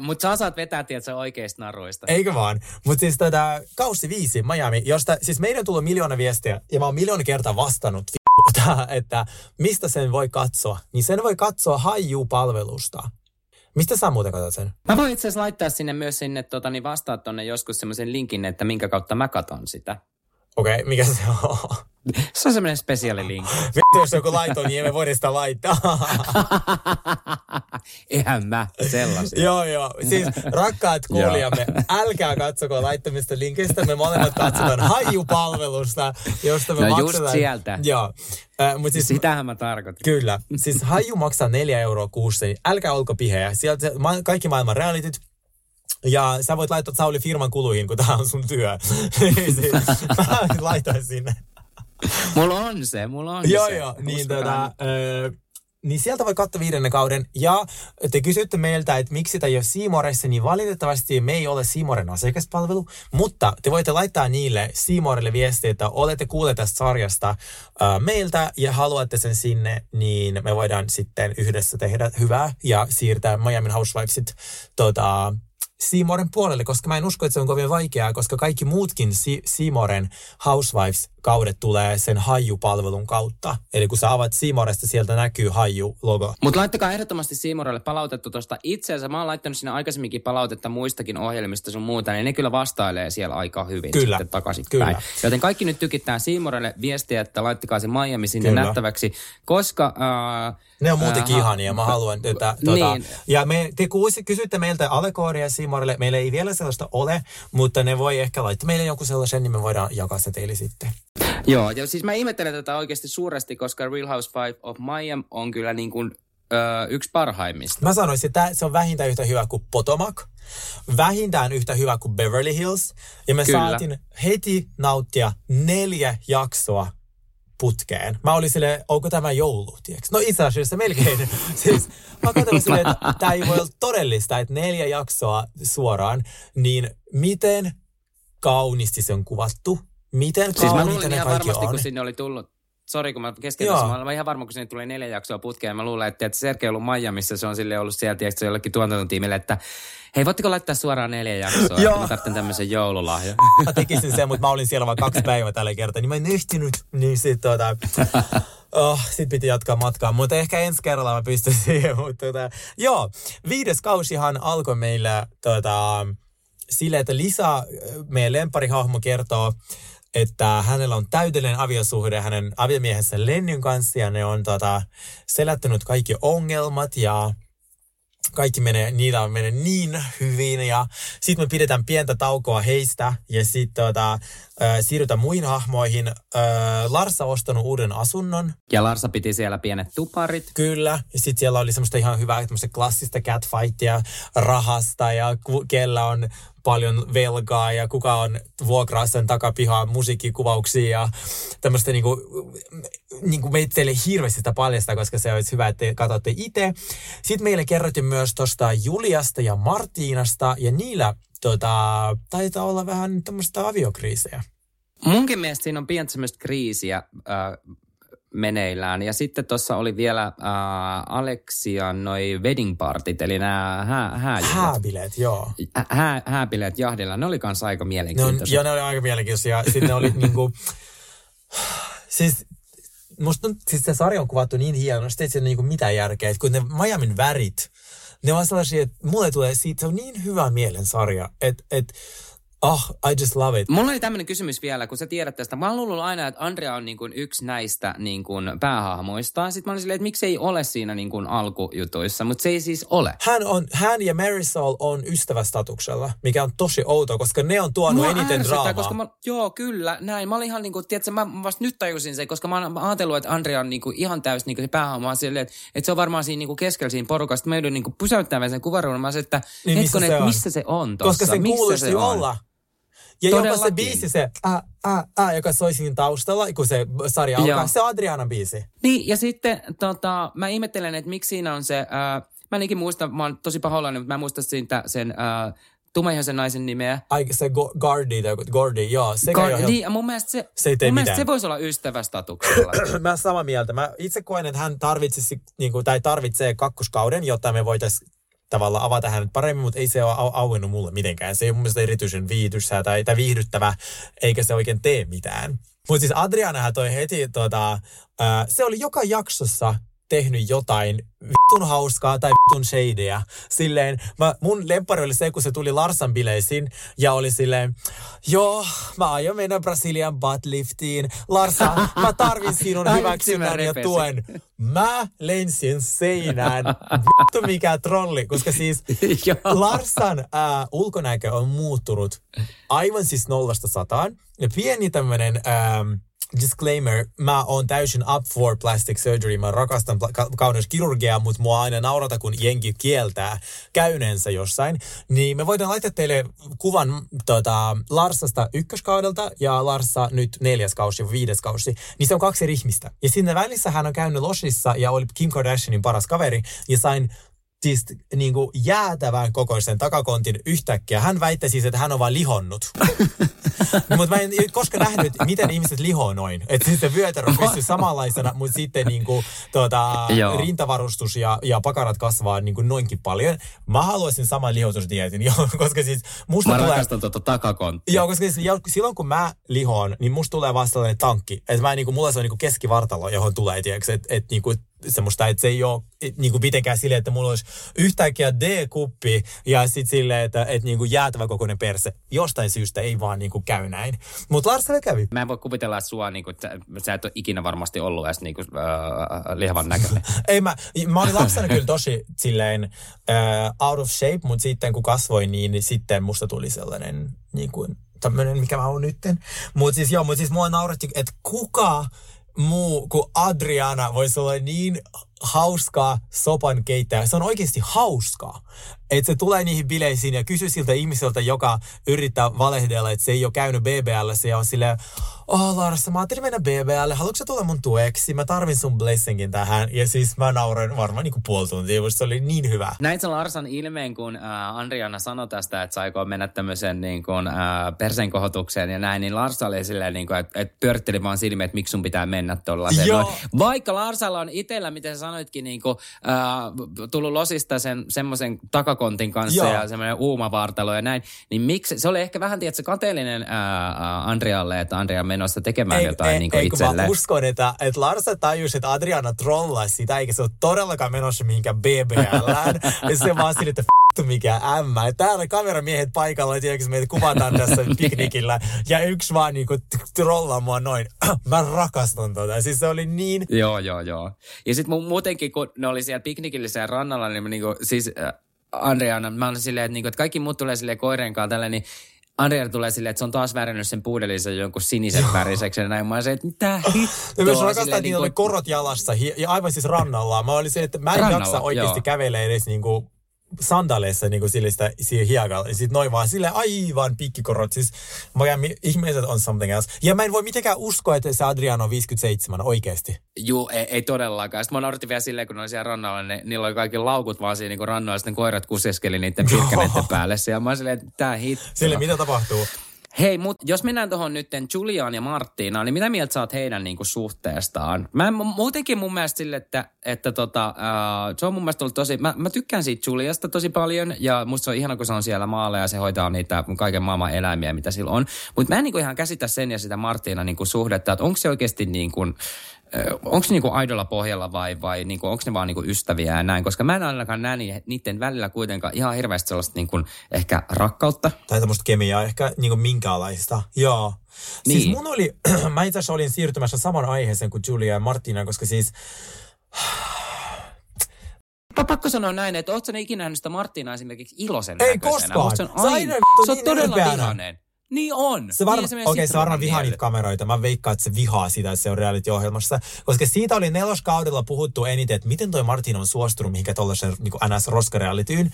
Mutta sä saat vetää, tiedätkö, oikeista naruista. Eikö vaan? Mutta siis kausi 5 Miami, josta siis meidän on tullut 1,000,000 viestiä ja mä oon 1,000,000 kertaa vastannut että mistä sen voi katsoa. Niin sen voi katsoa Haiju-palvelusta. Mistä sä muuten katsot sen? Mä voin itse asiassa laittaa sinne myös sinne, vastaa tonne joskus semmoisen linkin, että minkä kautta mä katon sitä. Okei, mikä se on? Se on semmoinen spesiaali linkki. Vittu, jos joku laitoi, niin emme voida sitä laittaa. Eihän mä sellaista. Joo. Siis rakkaat kuulijamme, älkää katsoko laittamista linkistä. Me molemmat katsotaan Haju-palvelusta, josta me maksetaan. No just sieltä. Joo. Siis, sitähän mä tarkoitan. Kyllä. Siis Haju maksaa 4,60 €, niin älkää olko piheä. Sieltä kaikki maailman realityt. Ja sä voit laittaa Sauli firman kuluihin, kun tää on sun työ. Mä laitan sinne. Mulla on se. Joo. Niin sieltä voi katsoa 5. kauden. Ja te kysytte meiltä, että miksi sitä ei ole Seamoressa, niin valitettavasti me ei ole Seamoren asiakaspalvelu. Mutta te voitte laittaa niille Seamorelle viestiä, että olette kuulleet tästä sarjasta meiltä ja haluatte sen sinne, niin me voidaan sitten yhdessä tehdä hyvää ja siirtää Miami Housewivesit Seamoren puolelle, koska mä en usko, että se on kovin vaikeaa, koska kaikki muutkin Seamoren Housewives-kaudet tulee sen Haju-palvelun kautta. Eli kun sä avaat Seamoresta, sieltä näkyy Haju-logo. Mutta laittakaa ehdottomasti Seamorelle palautetta tuosta. Itse asiassa mä oon laittanut sinne aikaisemminkin palautetta muistakin ohjelmista sun muuta, niin ne kyllä vastailee siellä aika hyvin. Kyllä. Sitten takaisinpäin. Joten kaikki nyt tykittää Seamorelle viestiä, että laittakaa se Miami sinne nähtäväksi, koska... ne on muutenkin ihania, mä haluan tätä. Niin. Ja te kysytte meiltä allegooria Seamorelle, meillä ei vielä sellaista ole, mutta ne voi ehkä laittaa meille joku sellaisen, niin me voidaan jakaa se teille sitten. Joo, ja siis mä ihmettelen tätä oikeasti suuresti, koska Real Housewives of Miami on kyllä niin kuin yksi parhaimmista. Mä sanoisin, että se on vähintään yhtä hyvä kuin Potomac, vähintään yhtä hyvä kuin Beverly Hills, ja me saatiin heti nauttia 4 jaksoa putkeen. Mä olin silleen, onko tämä joulu, tiiäks? No itse asiassa melkein. Siis mä katsoin silleen, että tää ei voi olla todellista, että 4 jaksoa suoraan, niin miten kaunisti se on kuvattu? Miten kauniita siis ne ihan varmasti, on? Kun sinne oli tullut, sori kun mä keskeytän, mä olen ihan varma, kun sinne tulee 4 jaksoa putkeen, ja mä luulen, että Sergei on ollut Miamiissa, se on silleen ollut siellä, tiiäks, jollekin tuotantotiimille, että hei, voitteko laittaa suoraan 4 jaksoa, että mä tarvitsen tämmöisen joululahjan. Mä tekisin sen, mutta mä olin siellä vaan 2 päivää tällä kertaa, niin mä en ehtinyt. Niin sit sit piti jatkaa matkaa, mutta ehkä ensi kerralla mä pystyn siihen. Mutta joo, 5. kausihan alkoi meillä sille, että Lisa, meidän lemparihahmo, kertoo, että hänellä on täydellinen aviosuhde hänen aviomiehensä Lennyn kanssa, ja ne on selättänyt kaikki ongelmat ja... Kaikki niillä menee niin hyvin, ja sitten me pidetään pientä taukoa heistä ja sitten siirrytään muihin hahmoihin. Larsa on ostanut uuden asunnon. Ja Larsa piti siellä pienet tuparit. Kyllä, ja sitten siellä oli semmoista ihan hyvää klassista catfightia rahasta ja kellä on paljon velkaa ja kuka on vuokraa sen takapihaa musiikkikuvauksia ja tämmöistä niinku me teille hirveästi sitä paljastaa, koska se olisi hyvä, että te katsotte itse. Sitten meille kerrottiin myös tuosta Juliasta ja Martiinasta, ja niillä taitaa olla vähän tämmöistä aviokriisejä. Munkin mielestä siinä on pientä semmoista kriisiä meneillään. Ja sitten tuossa oli vielä Alexian noi wedding partit, eli nämä hääbileet, joo. Hääbileet jahdilla, ne oli kanssa aika mielenkiintoisia. Joo, ne oli aika mielenkiintoisia. Sitten ne oli niinku... Siis musta siis se sarja on kuvattu niin hienosti, että siinä ei ole niinku mitään järkeä. Et kun ne Miamin värit, ne on sellaisia, että mulle tulee siitä, se on niin hyvä mielen sarja, että I just love it. Mulla oli tämmöinen kysymys vielä, kun sä tiedät tästä. Mä oon luullut aina, että Andrea on niin kuin yksi näistä niin kuin päähahmoista. Sitten mä olin silleen, että miksi ei ole siinä niin kuin alkujutuissa, mutta se ei siis ole. Hän ja Marisol on ystävästatuksella, mikä on tosi outoa, koska ne on tuonut eniten draamaa. Koska joo, kyllä, näin. Mä olin ihan niin kuin, tiedätkö, mä vasta nyt tajusin se, koska mä oon ajatellut, että Andrea on niin kuin ihan täys niin kuin se päähahmoa silleen, että se on varmaan siinä niin kuin keskellä siinä porukasta. Mä joudun niin kuin pysäyttämään sen kuvaruun. Mä sanoin, että niin, missä se on tossa? Koska sen kuuluisi olla. Ja todellakin. Jopa se biisi, se joka soi siinä taustalla, kun se sarja alkaa, se Adrianan biisi. Niin, ja sitten mä ihmettelen, että miksi siinä on se, mä enkin muista, mä oon tosi pahoillani, mutta mä en muista siitä sen tummaihoisen naisen nimeä. Ai se Guerdy, joo. Guerdy, mun mielestä se voisi olla ystävästatuksella. Mä oon samaa mieltä. Mä itse koen, että hän tarvitsee kakkoskauden, jotta me voitaisiin tavallaan avata hänet paremmin, mutta ei se ole auennut mulle mitenkään. Se ei ole mun mielestä erityisen viihdyttävä tai viihdyttävä, eikä se oikein tee mitään. Mutta siis Adrianahan toi heti, se oli joka jaksossa tehnyt jotain vittun hauskaa tai vittun shadeä. Silleen, mun lemppari oli se, kun se tuli Larsan bileisiin ja oli silleen, joo, mä aion mennä Brasilian buttliftiin. Larsa, mä tarvin sinun hyväksynnän ja tuen. Mä lensin seinään. Vittu mikä trolli, koska siis Larsan ulkonäkö on muuttunut aivan siis 0-100. Ja pieni tämmönen disclaimer, mä oon täysin up for plastic surgery. Mä rakastan kauneuskirurgiaa, mutta mua aina naurata, kun jengi kieltää käyneensä jossain. Niin me voidaan laittaa teille kuvan Larsasta ykköskaudelta ja Larsa nyt 4. kausi, 5. kausi. Niin se on 2 eri ihmistä. Ja sinne välissä hän on käynyt Loshissa ja oli Kim Kardashianin paras kaveri ja sain siis niinku jäätävän kokoisen takakontin yhtäkkiä. Hän väitti siis, että hän on vaan lihonnut. Mutta mä en koskaan nähnyt, miten ihmiset lihoo noin. Että siis se vyötärö pystyy samanlaisena, mutta sitten niinku, rintavarustus ja pakarat kasvaa niinku noinkin paljon. Mä haluaisin saman lihotusdietin, koska siis musta mä tulee... Mä rakastan takakonttia. Joo, koska siis, silloin kun mä lihoon, niin musta tulee vaan sellainen tankki. Että niinku, mulla se on niinku keskivartalo, johon tulee, tiedätkö, että niinku... Semmoista, että se ei ole niinku mitenkään silleen, että mulla olisi yhtäkkiä D-kuppi ja sitten silleen, että niinku jäätävä kokoinen perse. Jostain syystä ei vaan niinku käy näin. Mutta Larselle kävi. Mä en voi kuvitella sua, niinku, että sä et ole ikinä varmasti ollut edes niinku, lihavan näköinen. Ei mä olin lapsena kyllä tosi silleen out of shape, mutta sitten kun kasvoin niin sitten musta tuli sellainen niinku, tämmöinen, mikä mä oon nytten. Mutta siis joo, mua nauratti, että kuka muu kuin Adriana voisi olla niin hauskaa sopan keittäjä. Se on oikeasti hauskaa. Että se tulee niihin bileisiin ja kysyy siltä ihmiseltä, joka yrittää valehdella, että se ei ole käynyt BBL:ssä ja on silleen, Larsa, mä ajattelin mennä BBL:lle, haluatko sä tulla mun tueksi? Mä tarvin sun blessingin tähän. Ja siis mä nauran varmaan niinku puoli tuntia, koska se oli niin hyvä. Näin se Larsan ilmeen, kun Andriana sanoi tästä, että saiko mennä tämmöiseen niin kuin, persenkohotukseen ja näin, niin Larsa oli silleen, niin että pyöritteli vaan silmiä, että miksi sun pitää mennä tollaiseen. Vaikka Larsalla on itsellä, miten sä sanoitkin, niin kuin, tullut losista semmoisen takakontin kanssa ja semmoinen uumavartalo ja näin, niin miksi, se oli ehkä vähän tietysti kateellinen Andrialle, että Andria on menossa tekemään jotain niin kuin itselleen. Mä uskon, että Larsa tajusi, että Adriana trollaa sitä, eikä se ole todellakaan menossa mihinkään BBLään. Se vaan sille, että mikä ämmä. Täällä kameramiehet paikalla, tiedätkö, meitä kuvataan tässä piknikillä ja yksi vaan niinku trollaa mua noin. Mä rakastan tota. Siis se oli niin... Joo. Ja sit muutenkin, kun ne oli siellä piknikillä siellä rannalla, niin niinku, siis Andriana, mä olin silleen, että, niinku, että kaikki muut tulee silleen koireenkaan tällä, niin Andrea tulee silleen, että se on taas värinnyt sen puudelinsa jonkun sinisen väriseksi ja näin. Mä olin se, että mitä hittoa. Mä myös rakastan, että niillä oli korot jalassa ja aivan siis rannalla. Mä olin se, että mä en jaksa oikeasti kävellä edes niinku sandaleissa niinku sille siihen hiekalla. Ja sit noin vaan sille aivan pikkikorot. Siis ihmiset on something else. Ja mä en voi mitenkään uskoa, että se Adriana on 57 oikeesti. Juu, ei todellakaan. Sitten mä nautin vielä silleen, kun ne oli siellä rannalla, niillä oli kaikki laukut vaan siinä niin rannoilla. Sitten koirat kusiskeli niiden pirkkäneiden päälle. Ja mä olin silleen, että tää hitto. Silleen, mitä tapahtuu? Hei, mut jos mennään tuohon nytten Juliaan ja Marttiinaan, niin mitä mieltä sä oot heidän niinku suhteestaan? Mä muutenkin mun mielestä sille, että se on mun mielestä ollut tosi, mä tykkään siitä Juliasta tosi paljon ja musta se on ihana, kun se on siellä maalla ja se hoitaa niitä kaiken maailman eläimiä, mitä sillä on. Mut mä en niinku ihan käsitä sen ja sitä Marttiinan niinku suhdetta, että onko se oikeasti niinku, onko se niinku aidolla pohjalla vai niinku, onko ne vaan niinku ystäviä ja näin? Koska mä en ainakaan näe niiden välillä kuitenkaan ihan hirveästi sellaista niinku ehkä rakkautta. Tai tämmöistä kemiaa ehkä niinku minkäänlaista. Joo. Niin. Siis mun oli, mä itse asiassa olin siirtymässä saman aiheeseen kuin Julia ja Martina, koska siis... Pakko sanoa näin, että ootko sä ikinä nähnyt sitä Martinaa esimerkiksi iloisen näköisenä? Ei koskaan. Se on todella vihainen. Niin on. Se varmaan vihaa niitä kameroita. Mä veikkaan, että se vihaa sitä, että se on reality-ohjelmassa. Koska siitä oli 4. kaudella puhuttu eniten, että miten toi Martin on suostunut mihinkä tollaisen niin NS-roskarealityyn.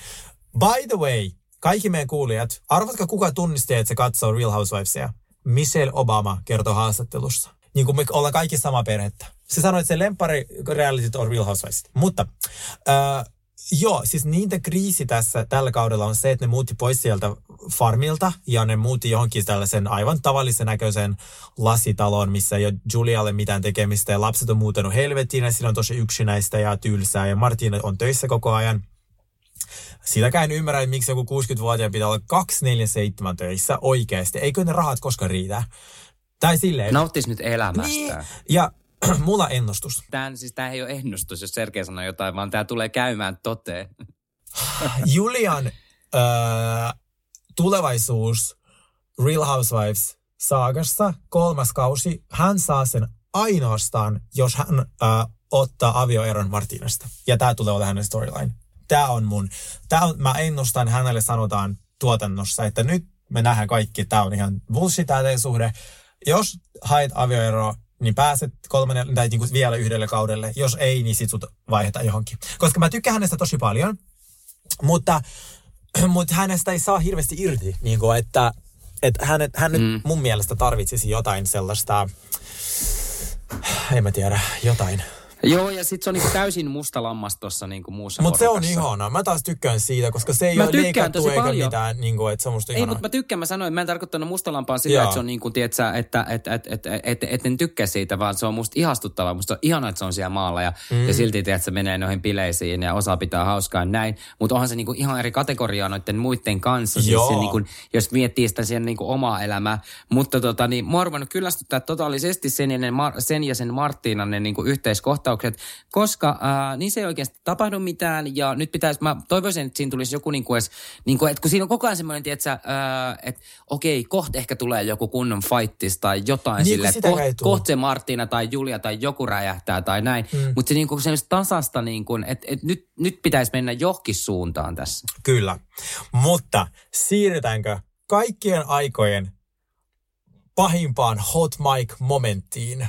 By the way, kaikki meidän kuulijat, arvatkaa kuka tunnisti, että se katsoo Real Housewivesia. Michelle Obama kertoi haastattelussa. Niin kuin me ollaan kaikki sama perhettä. Se sanoi, että se lempari realityt on Real Housewives. Mutta... joo, siis niitä kriisi tässä tällä kaudella on se, että ne muutti pois sieltä farmilta ja ne muutti johonkin tällaisen aivan tavallisen näköisen lasitaloon, missä ei ole Julialle mitään tekemistä ja lapset on muutanut helvettiin ja siinä on tosi yksinäistä ja tylsää ja Martina on töissä koko ajan. Sitäkään en ymmärrä, että miksi joku 60-vuotiaan pitää olla 24/7 töissä oikeasti. Eikö ne rahat koskaan riitä? Tai silleen. Nauttis nyt elämästä. Niin, ja... Mulla ennustus. Tämä ei ole ennustus, jos Sergei sanoo jotain, vaan tämä tulee käymään toteen. Julian tulevaisuus Real Housewives saagassa 3. kausi, hän saa sen ainoastaan, jos hän ottaa avioeron Martinasta. Ja tämä tulee olla hänen storyline. Tämä on mun. Mä ennustan, hänelle sanotaan tuotannossa, että nyt me nähdään kaikki, tämä on ihan bullshit, tämä teidän suhde. Jos haet avioeroa, niin pääset 3. tai niinku vielä 1 kaudelle. Jos ei, niin sit sut vaihdetaan johonkin. Koska mä tykkään hänestä tosi paljon, mutta hänestä ei saa hirveästi irti. Niinku, että hän nyt mun mielestä tarvitsisi jotain sellaista, en mä tiedä, jotain. Joo, ja sit se on niinku täysin musta lammas tossa niinku muussa porukassa. Mut se on ihanaa. Mä taas tykkään siitä, koska se ei mä ole leikattu eikä mitään, niinku, että se on musta ihanaa. Ei, mut mä tykkään. Mä sanoin, että mä en tarkoittanut musta lampaa sillä, että se on niinku, tietsä, että en tykkää siitä, vaan se on musta ihastuttavaa. Musta on ihanaa, että se on siellä maalla ja silti, tietsä, menee noihin bileisiin ja osaa pitää hauskaa näin. Mut onhan se niinku ihan eri kategoriaa noitten muitten kanssa. Siis se niinku, jos miettii sitä siihen niinku omaa elämää. Mutta niin, mä oon ruvennut kyllästyttää totaalisesti sen ja sen Martinan ne niinku yhteiskohta, koska niissä ei oikeasti tapahdu mitään ja nyt pitäisi, mä toivoisin, että siinä tulisi joku niinku edes, niinku, että kun siinä on koko ajan semmoinen, tietsä, että okei, kohta ehkä tulee joku kunnon fighttis tai jotain niin, silleen, kohta se Martina tai Julia tai joku räjähtää tai näin, mutta se niinku semmoista tasasta niinku, että nyt pitäisi mennä johonkin suuntaan tässä. Kyllä, mutta siirrytäänkö kaikkien aikojen pahimpaan hot mic momenttiin?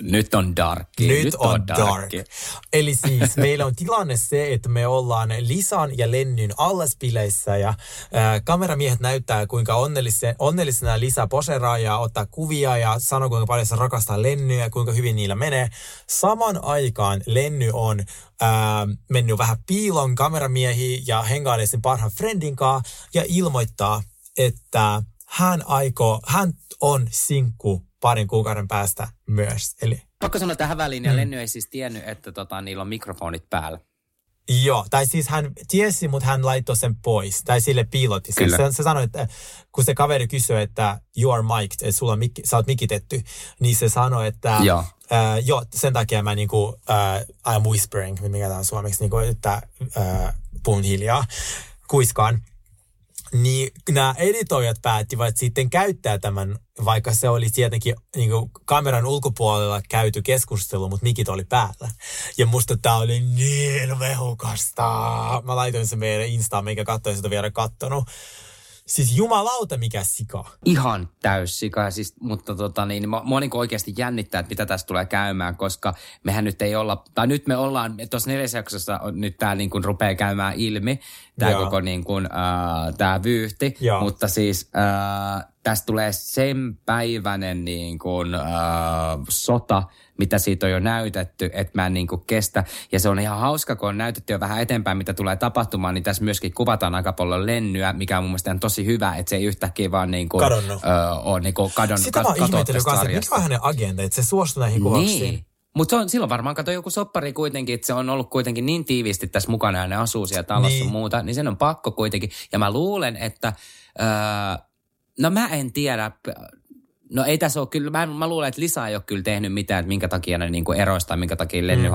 Nyt on darkki. Nyt on dark. Eli siis meillä on tilanne se, että me ollaan Lisan ja Lennyn allaspileissä ja kameramiehet näyttää, kuinka onnellisena Lisa poseraa ja ottaa kuvia ja sanoo, kuinka paljon se rakastaa Lennyä ja kuinka hyvin niillä menee. Saman aikaan Lenny on mennyt vähän piilon kameramiehiin ja hengailee sen parhaan friendin kanssa ja ilmoittaa, että hän on sinkku parin kuukauden päästä myös. Eli... Pakko sanoa tähän väliin, ja Lenny ei siis tiennyt, että niillä on mikrofonit päällä. Joo, tai siis hän tiesi, mutta hän laittoi sen pois, tai sille piilotti sen. Se sanoi, että kun se kaveri kysyi, että you are mic'd, että sä oot mikitetty, niin se sanoi, että joo, sen takia mä niinku, I'm whispering, mikä tää on suomeksi, niinku, että puhun hiljaa, kuiskaan. Niin nämä editoijat päättivät sitten käyttää tämän, vaikka se oli tietenkin niin kuin kameran ulkopuolella käyty keskustelu, mutta mikit oli päällä. Ja musta tämä oli niin vehukasta. Mä laitoin sen meidän Instaan, mikä katsoin sitä vielä kattonut. Siis jumalauta, mikä sika. Ihan täys sika, siis, mutta mua niin oikeasti jännittää, että mitä tässä tulee käymään, koska mehän nyt ei olla, tai nyt me ollaan, tuossa 4. jaksossa nyt tämä niin kuin rupeaa käymään ilmi, tämä koko niin kuin, tämä vyyhti, mutta siis tästä tulee sen päiväinen niin kuin, sota, mitä siitä on jo näytetty, että mä en niin kuin kestä. Ja se on ihan hauska, kun on näytetty jo vähän eteenpäin, mitä tulee tapahtumaan, niin tässä myöskin kuvataan aika paljon Lennyä, mikä on mun mielestä tosi hyvä, että se ei yhtäkkiä vaan niin kuin, ole niin kuin kadonnut. Sitä mä oon ihmetellyt kanssa, mikä on hänen agenda, että se suostui näihin kuvauksiin. Niin. Mutta silloin varmaan kato joku soppari kuitenkin, että se on ollut kuitenkin niin tiiviisti tässä mukana ja ne asuu siellä talossa niin. Muuta, niin sen on pakko kuitenkin. Ja mä luulen, että, no mä en tiedä, no ei tässä ole kyllä, mä luulen, että Lisa ei ole kyllä tehnyt mitään, että minkä takia ne niinku eroisi tai minkä takia Lenny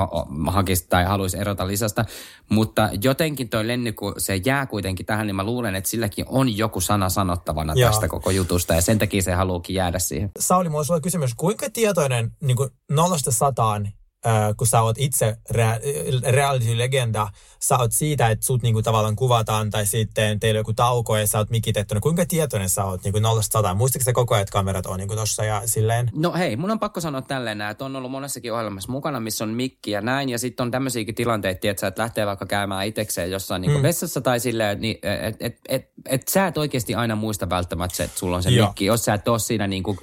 hakisi tai haluaisi erota Lisasta. Mutta jotenkin toi Lenny, kun se jää kuitenkin tähän, niin mä luulen, että silläkin on joku sana sanottavana tästä koko jutusta ja sen takia se haluukin jäädä siihen. Sauli, mulla on sulle kysymys, kuinka tietoinen niin kuin 0-100, kun sä oot itse reality-legenda, sä oot siitä, että sut niinku tavallaan kuvataan tai sitten teillä on joku tauko ja sä oot mikitettynä. Kuinka tietoinen sä oot niinku 0-100? Muistatko sä koko ajan, että kamerat on niinku tossa ja silleen? No hei, mun on pakko sanoa tälleen, että on ollut monessakin ohjelmassa mukana, missä on mikki ja näin. Ja sitten on tämmöisiäkin tilanteita, että sä et lähtee vaikka käymään itsekseen jossain niinku vessassa tai silleen, niin, että et sä et oikeasti aina muista välttämättä, että sulla on se mikki, jos sä et oo siinä niinku.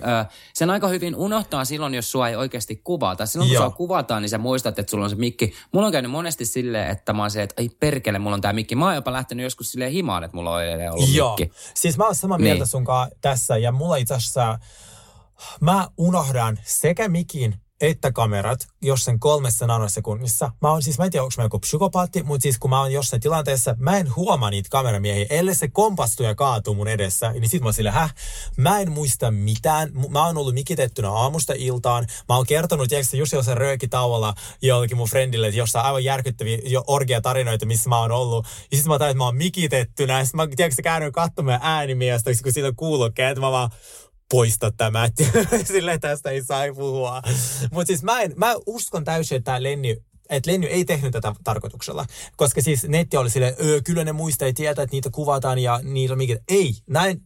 Sen aika hyvin unohtaa silloin, jos sua ei oikeasti kuvata. Silloin, kun sua kuvataan, niin sä muistat, että sulla on se mikki. Mulla on käynyt monesti silleen, että mä oon se, että ei perkele, mulla on tää mikki. Mä oon jopa lähtenyt joskus silleen himaan, että mulla on edelleen ollut mikki. Siis mä oon samaa mieltä sunkaan tässä ja mulla itse asiassa, mä unohdan sekä mikin että kamerat jossain 3 nanosekunnissa. Mä en tiedä, onko mä joku psykopaatti, mutta siis kun mä oon jossain tilanteessa, mä en huomaa niitä kameramiehiä, ellei se kompastuu ja kaatuu mun edessä. Niin sit mä oon silleen, mä en muista mitään. Mä oon ollut mikitettynä aamusta iltaan. Mä oon kertonut, tiedätkö, just jossain röökitauolla jollekin mun friendille, että jossain aivan järkyttäviä orgia-tarinoita, missä mä oon ollut. Ja sit mä tain, että mä oon mikitettynä. Ja sit mä, tiedätkö, käyn katsomaan äänimiestä, kun siitä on kuulokkeet, että mä vaan poista tämä, sille tästä ei saa puhua. Mutta siis mä uskon täysin, että Lenny ei tehnyt tätä tarkoituksella. Koska siis netti oli silleen, kyllä ne muista ei tietää, että niitä kuvataan ja niillä mikä. Ei, näin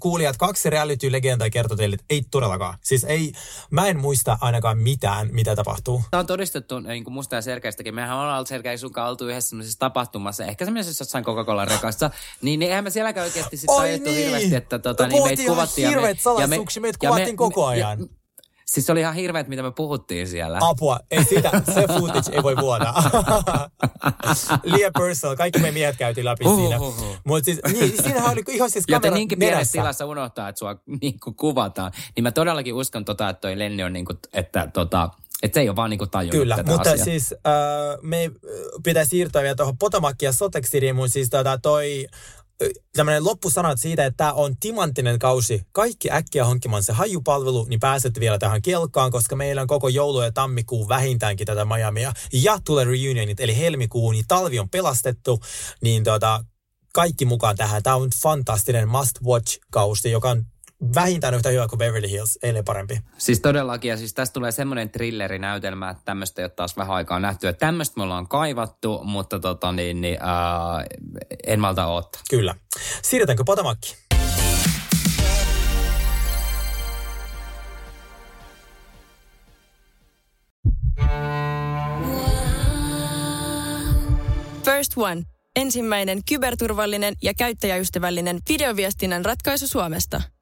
kuulijat, 2 reality-legendaa kertoo teille, että ei todellakaan. Siis ei, mä en muista ainakaan mitään, mitä tapahtuu. Tämä on todistettu niin kuin musta ja Sergeistäkin. Mehän ollaan Sergei sunkaan oltu yhdessä semmoisessa tapahtumassa, ehkä semmoisessa jossain Coca-Colan rekassa. Niin eihän me sielläkään oikeasti sitten tajuttu hirveästi, että niin meitä kuvattiin. Hirveät salasuksia, meitä kuvattiin koko ajan. Siis se oli ihan hirveet, mitä me puhuttiin siellä. Apua, ei sitä, se footage ei voi vuoda. Liian personal, kaikki me miehet käytiin läpi siinä. Mutta siis, niin, siinähän oli ihan siis kameran joten niinkin pienessä tilassa unohtaa, että sua niinku kuvataan. Niin mä todellakin uskon, että toi Lenny on niinku, että että se ei ole vaan niinku tajunnut kyllä, tätä mutta asiaa. Siis me pitää siirtyä vielä tuohon Potomacia Soteksiriin, mun siis toi tämmöinen loppusanat siitä, että tämä on timanttinen kausi. Kaikki äkkiä hankkimaan se hajupalvelu, niin pääsette vielä tähän kelkaan, koska meillä on koko joulu ja tammikuun vähintäänkin tätä Miamia. Ja tulee reunionit, eli helmikuun, niin talvi on pelastettu, niin kaikki mukaan tähän. Tämä on fantastinen must-watch-kausi, joka on vähintään yhtä hyvä kuin Beverly Hills, eilen parempi. Siis todellakin, ja siis tästä tulee semmoinen thrillerinäytelmä, että tämmöistä ei ole taas vähän aikaa nähty. Että tämmöistä me ollaan kaivattu, mutta en malta odottaa. Kyllä. Siirrytäänkö Potomaciin? First One. Ensimmäinen kyberturvallinen ja käyttäjäystävällinen videoviestinnän ratkaisu Suomesta.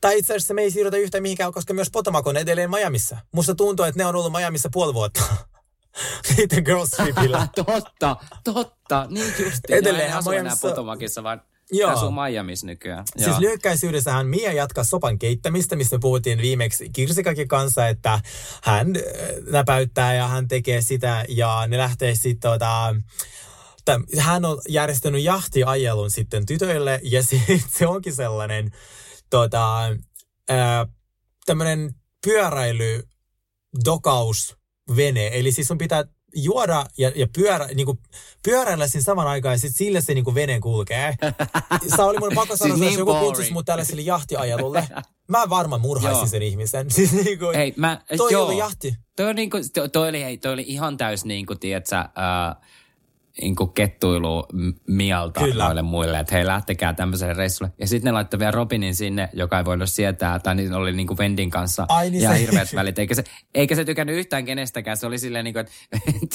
Tai itse asiassa me ei siirrytä yhtä mihinkään, koska myös Potomac on edelleen Miamissa. Musta tuntuu, että ne on ollut Miamissa puoli vuotta. Niiden girls tripillä. Totta, niin justi. Edelleenhän Miamissa. Joo. Asuu Miamiissa nykyään. Siis joo. Lyhykäisyydessähän Mia jatkaa sopan keittämistä, mistä me puhuttiin viimeksi Kirsikakin kanssa, että hän näpäyttää ja hän tekee sitä ja ne lähtee sitten hän on järjestänyt jahtiajelun sitten tytöille ja se onkin sellainen tämmöinen pyöräilydokausvene. Eli siis sun pitää juoda ja pyöräillä siinä saman aikaan ja sitten sillä se niin kuin veneen kulkee. Sä oli mun pakko sanoa, siis niin joku kutsuisi mut tällaiselle jahtiajelulle. Mä varmaan murhaisin sen ihmisen. Siis niin kuin, hei, toi oli jahti. Toi oli ihan täys niin kuin, tiedätkö, niinku kettuilu Mialta noille muille, että hei, lähtekää tämmöiselle reissulle. Ja sitten ne laittoi vielä Robinin sinne, joka ei voinut sietää, tai niillä oli niinku Wendyn kanssa ihan hirveät välit. Eikä se tykännyt yhtään kenestäkään. Se oli silleen niinku, että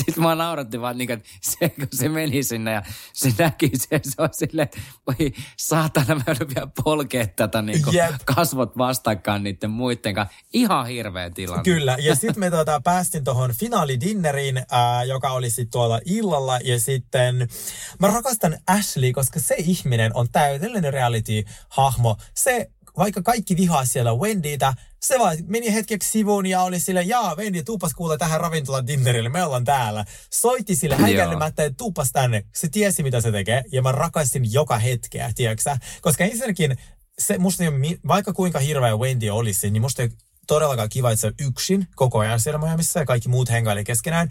sit mä nauratti vaan niinku, että se kun se meni sinne ja se näki sen, se on silleen, että voi saatana, mä joudun vielä polkea tätä niinku kasvot vastakkaan niiden muiden kanssa. Ihan hirveä tilanne. Kyllä, ja sitten me päästiin tuohon finaalidinneriin, joka oli sitten tuolla illalla, ja sitten mä rakastan Ashley, koska se ihminen on täydellinen reality-hahmo. Se, vaikka kaikki vihaa siellä Wendytä, se vaan meni hetkeksi sivuun ja oli sille, jaa Wendy, tuupas kuule tähän ravintolan dinnerille, me ollaan täällä. Soitti sille häikäilemättä, että tuupas tänne. Se tiesi, mitä se tekee, ja mä rakastin joka hetkeä, tiedäksä. Koska ensinnäkin, se, musta, vaikka kuinka hirveä Wendy olisi, niin musta todellakaan kiva, että se on yksin koko ajan siellä Miamissä ja kaikki muut hengaili keskenään.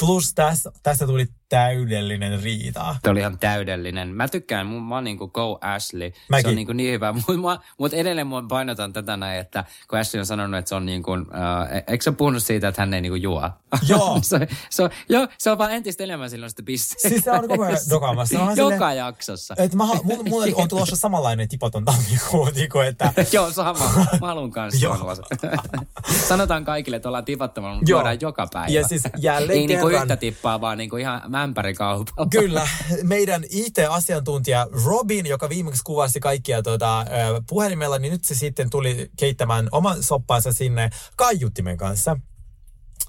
Plus tästä tuli täydellinen riita. Tämä oli ihan täydellinen. Mä tykkään, mä oon niin kuin go Ashley. Mäkin. Se on niin kuin niin hyvä. Mutta edelleen mä painotan tätä näin, että kun Ashley on sanonut, että se on niin kuin, eikö se ole puhunut siitä, että hän ei niin kuin juo? Joo. se on vaan entistä enemmän silloin sitä pistettä. Siis se on koko ajan dokaamassa. Joka jaksossa. Että mulla on tulossa samanlainen tipaton tammikuun. Joo, sama. Mä haluun kanssa. Sanotaan kaikille, että ollaan tipattomalla, mutta juodaan joka päivä. Ja siis jälleen kerran. Ei niin kuin yhtä tippaa, vaan niin kuin ihan mämpärikaupalla. Kyllä. Meidän IT-asiantuntija Robin, joka viimeksi kuvasi kaikkia puhelimella, niin nyt se sitten tuli keittämään oman soppansa sinne kaiuttimen kanssa.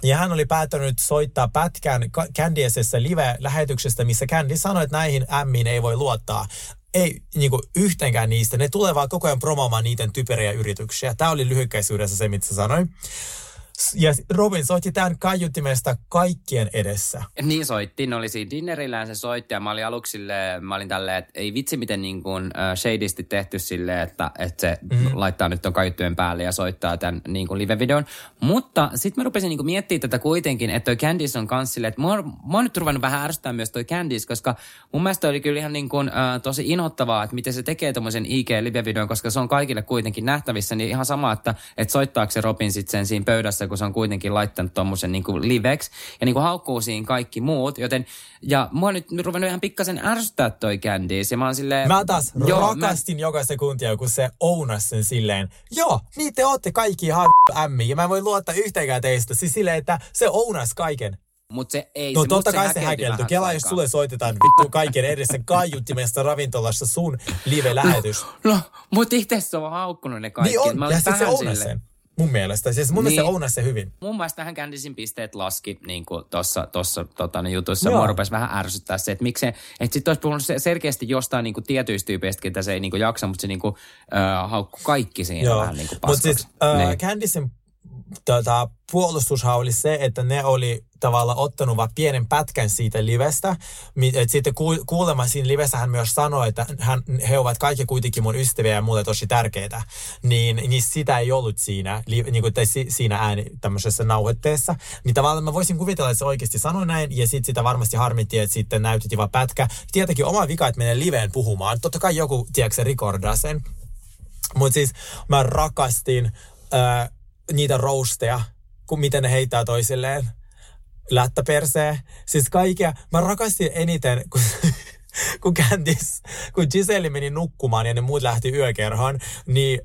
Ja hän oli päättänyt soittaa pätkän Candiacessa live-lähetyksestä, missä Candy sanoi, että näihin ämmiin ei voi luottaa. Ei niinku yhtenkään niistä. Ne tulee vaan koko ajan promoomaan niiden typeriä yrityksiä. Tämä oli lyhykäisyydessä se, mitä sanoin. Ja Robin soitti tämän kaiuttimesta kaikkien edessä. Niin soitti. Ne oli siinä dinnerillään, se soitti. Ja mä olin aluksi silleen, mä olin tälleen, että ei vitsi miten niin kuin shadisti tehty silleen, että se laittaa nyt ton kaiuttimen päälle ja soittaa tämän niin kuin live-videon. Mutta sitten mä rupesin niin kuin miettimään tätä kuitenkin, että toi Candiace on kans silleen, että mä oon nyt ruvennut vähän ärsyttää myös toi Candiace, koska mun mielestä oli kyllä ihan niin kuin tosi inhottavaa, että miten se tekee tommosen IG-live-videon, koska se on kaikille kuitenkin nähtävissä. Niin ihan sama, että soittaako se Robin sitten sen siinä pöydässä, kun se on kuitenkin laittanut tommosen niinku liveksi ja niinku haukkuu siinä kaikki muut, joten ja mua nyt ruvennut ihan pikkasen ärsyttää toi Candiace ja mä oon silleen... Mä taas rakastin joka sekuntia, kun se ounasi sen silleen, niin te ootte kaikki ihan ämmiä ja mä en voi luottaa yhteenkään teistä, siis silleen, että se ounasi kaiken. Mut se ei. No totta kai se häkeltyi. Kela, jos sulle soitetaan vittu kaiken edessä kaiuttimesta ravintolassa sun live-lähetys. Mut itse se on haukkunut ne kaikki. Niin on, mä ja sit se ounasi sen. Mun mielestä. Siis mun mielestä ounasi se hyvin. Mun mielestä hän Candiacen pisteet laski niin kuin tuossa jutussa. Joo. Mua rupesi vähän ärsyttää se, että miksi se, että sit olisi puhunut selkeästi jostain niin kuin tietyistä tyypeistäkin, että se ei niin kuin jaksa, mutta se niin kuin haukkui kaikki siinä vähän niin kuin paskaksi. Mutta siis Candiacen puolustushan oli se, että ne oli tavallaan ottanut vaan pienen pätkän siitä livestä. Et sitten kuulemma siinä livessä hän myös sanoi, että he ovat kaikki kuitenkin mun ystäviä ja mulle tosi tärkeitä. Niin sitä ei ollut siinä, siinä ääni tämmöisessä nauhoitteessa. Niin tavallaan mä voisin kuvitella, että se oikeasti sanoi näin ja sitten sitä varmasti harmitti, että sitten näytettiin vaan pätkä. Tietenkin oma vika, että menee liveen puhumaan. Totta kai joku, tiedätkö, se rekordaa sen. Mutta siis mä rakastin niitä roasteja, miten ne heittää toisilleen. Lättäpersee. Siis kaikkea. Mä rakastin eniten, kun Gizelle meni nukkumaan ja ne muut lähti yökerhoon, niin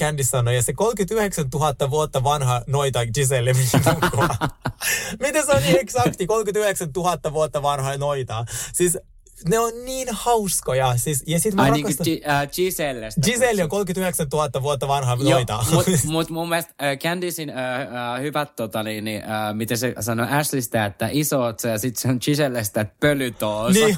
Candiace sanoi, ja se 39 000 vuotta vanha noita Gizelle meni nukkumaan. Miten se on niin eksakti? 39 000 vuotta vanha noita. Siis ne on niin hauskoja. Siis, ja sit mä rakastan... Niin Gisellestä. Gizelle on 39 000 vuotta vanha noita. Mutta mun mielestä Candiacen hyvät, miten se sanoi Ashleystä, että isootsa, ja sitten se on Gisellestä, että pölytoosa. Niin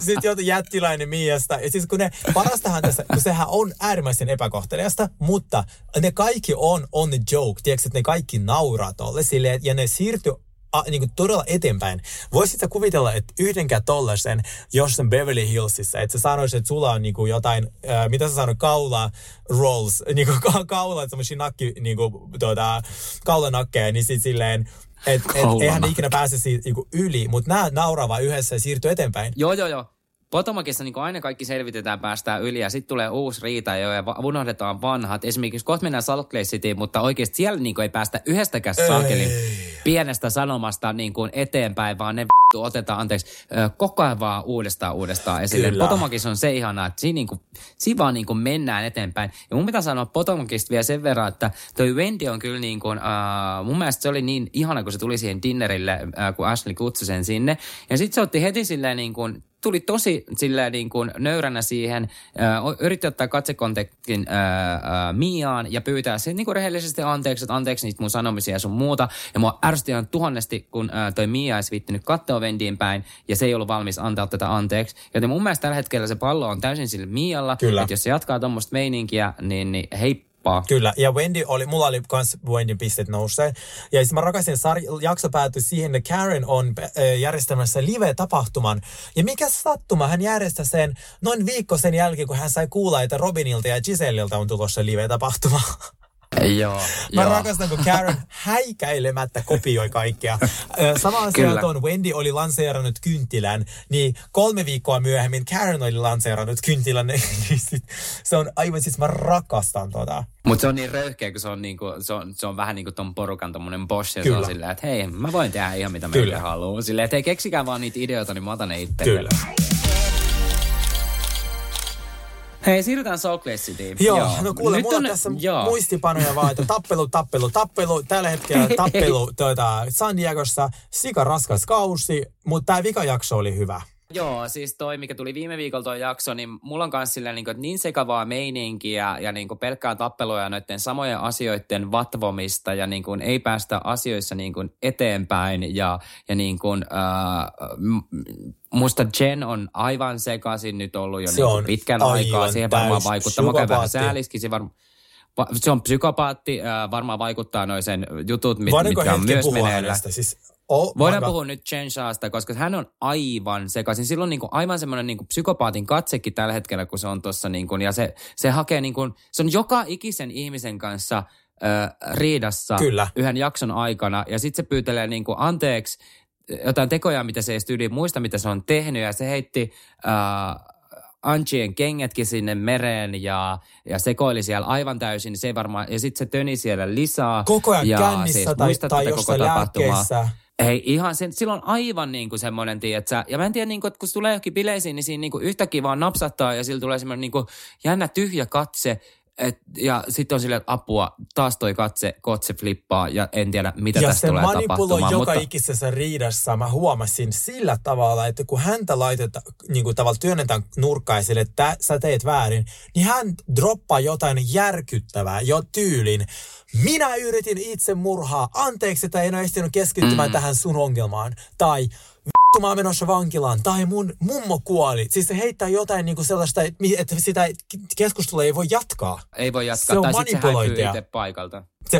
sitten jättiläinen Miasta. Ja siis kun ne, parastahan tässä, kun sehän on äärimmäisen epäkohteliasta, mutta ne kaikki on the joke. Tiedätkö, että ne kaikki nauraa tolle silleen, ja ne siirtyy niin kuin todella eteenpäin. Voisitko kuvitella, että yhdenkään tollaisen jossain Beverly Hillsissä, että sä sanoisit, että sulla on niin kuin jotain, mitä sä sanoit, kaula rolls, niin kuin kaula, semmoisia nakki, niin kuin kaulanakkeja, niin sit silleen, eihän ne ikinä pääse siitä niin kuin yli, mutta nämä nauraa yhdessä ja siirtyy eteenpäin. Joo. Potomacissa niin aina kaikki selvitetään, päästään yli ja sitten tulee uusi riita ja unohdetaan vanhat. Esimerkiksi kohta mennään Salt Lake Cityin, mutta oikeasti siellä niin ei päästä yhdestäkään saakelin pienestä sanomasta niin eteenpäin, vaan ne otetaan, anteeksi, koko ajan vaan uudestaan esille. Potomacissa on se ihanaa, että siinä, siinä vaan niin mennään eteenpäin. Ja mun pitää sanoa Potomacista vielä sen verran, että toi Wendy on kyllä niin kuin, mun mielestä se oli niin ihana, kun se tuli siihen dinnerille, kun Ashley kutsui sen sinne. Ja sitten se otti heti silleen niin kuin, tuli tosi silleen niin kuin nöyränä siihen, yritti ottaa katsekontaktin Miaan ja pyytää sen niin kuin rehellisesti anteeksi niitä mun sanomisia ja sun muuta. Ja mua ärsytti ihan tuhannesti, kun toi Mia ei viittinyt katsoa Wendyin päin ja se ei ollut valmis antaa tätä anteeksi. Joten mun mielestä tällä hetkellä se pallo on täysin sille Mialla. Kyllä. Että jos se jatkaa tommoista meininkiä, niin hei. Kyllä, ja Wendy oli, mulla oli myös Wendyn pistet nousee. Ja siis mä rakastin, jakso päätyi siihen, että Karen on järjestämässä live-tapahtuman. Ja mikä sattuma, hän järjestää sen noin viikko sen jälkeen, kun hän sai kuulla, että Robinilta ja Gisellilta on tulossa live-tapahtuma. Joo. Mä rakastan, kun Karen häikäilemättä kopioi kaikkea. Samaan sieltä Wendy oli lanseerannut kynttilän, niin 3 viikkoa myöhemmin Karen oli lanseerannut kynttilän. Se on aivan, siis mä rakastan tota. Mutta se on niin röyhkeä, kun se on vähän niin kuin ton porukan tommonen boss, ja Kyllä. Se on silleen, että hei, mä voin tehdä ihan mitä meille haluaa. Silleen, että hei, keksikään vaan niitä ideoita, niin mä otan ne itselle. Hei, siirrytään Salt Lake Cityin. Joo, no kuule, nyt mulla on tässä muistipanoja vaan, että tappelu. Tällä hetkellä tappelu San Diegossa, sika raskas kausi, mutta tämä vikajakso oli hyvä. Joo, siis toi, mikä tuli viime viikolla toi jakso, niin mulla on kanssa silleen, että niin sekavaa meininkiä ja niin kuin pelkkää tappeluja noiden samojen asioiden vatvomista ja niin kuin ei päästä asioissa niin kuin eteenpäin ja niin kuin... musta Jen on aivan sekaisin nyt ollut jo niin pitkän aikaa. Siihen varmaan vaikuttaa. Mä käyn vähän sääliskin. Se on psykopaatti. Varmaan vaikuttaa noin sen jutut, mitkä on myös meneillä. Siis, voidaan puhua nyt Jen Shahsta, koska hän on aivan sekaisin. Sillä on niin kuin aivan semmoinen niin kuin psykopaatin katsekin tällä hetkellä, kun se on tuossa. Niin kuin, ja se hakee, niin kuin, se on joka ikisen ihmisen kanssa riidassa yhden jakson aikana. Ja sitten se pyytelee niin kuin anteeksi jotain tekoja, mitä se ei tyyliin muista, mitä se on tehnyt, ja se heitti Angien kengätkin sinne mereen ja sekoili siellä aivan täysin, se ei varmaan, ja sitten se töni siellä lisää. Koko ajan kännissä tai jostain lääkkeissä. Hei, ihan sen, silloin aivan niin kuin semmoinen, tiiätsä, ja mä en tiedä, niin kuin, että kun se tulee johonkin bileisiin, niin siinä niin kuin yhtäkkiä vaan napsattaa, ja sillä tulee semmoinen niin kuin jännä tyhjä katse, ja sitten on silleen, apua, taas toi kotse flippaa ja en tiedä, mitä tästä tulee tapahtumaan. Ja se manipuloi joka ikisessä riidassa. Mä huomasin sillä tavalla, että kun häntä laitetaan, niin kuin tavallaan työnnetään nurkkaisille, että sä teet väärin, niin hän droppaa jotain järkyttävää, jo tyylin. Minä yritin itse murhaa, anteeksi, että en ole ehtinyt keskittymään tähän sun ongelmaan. Tai... mä oon menossa vankilaan, tai mun mummo kuoli. Siis se heittää jotain niinku sellaista, että sitä keskustelua ei voi jatkaa. Ei voi jatkaa, se on tai sitten se häipyy itse paikalta. Se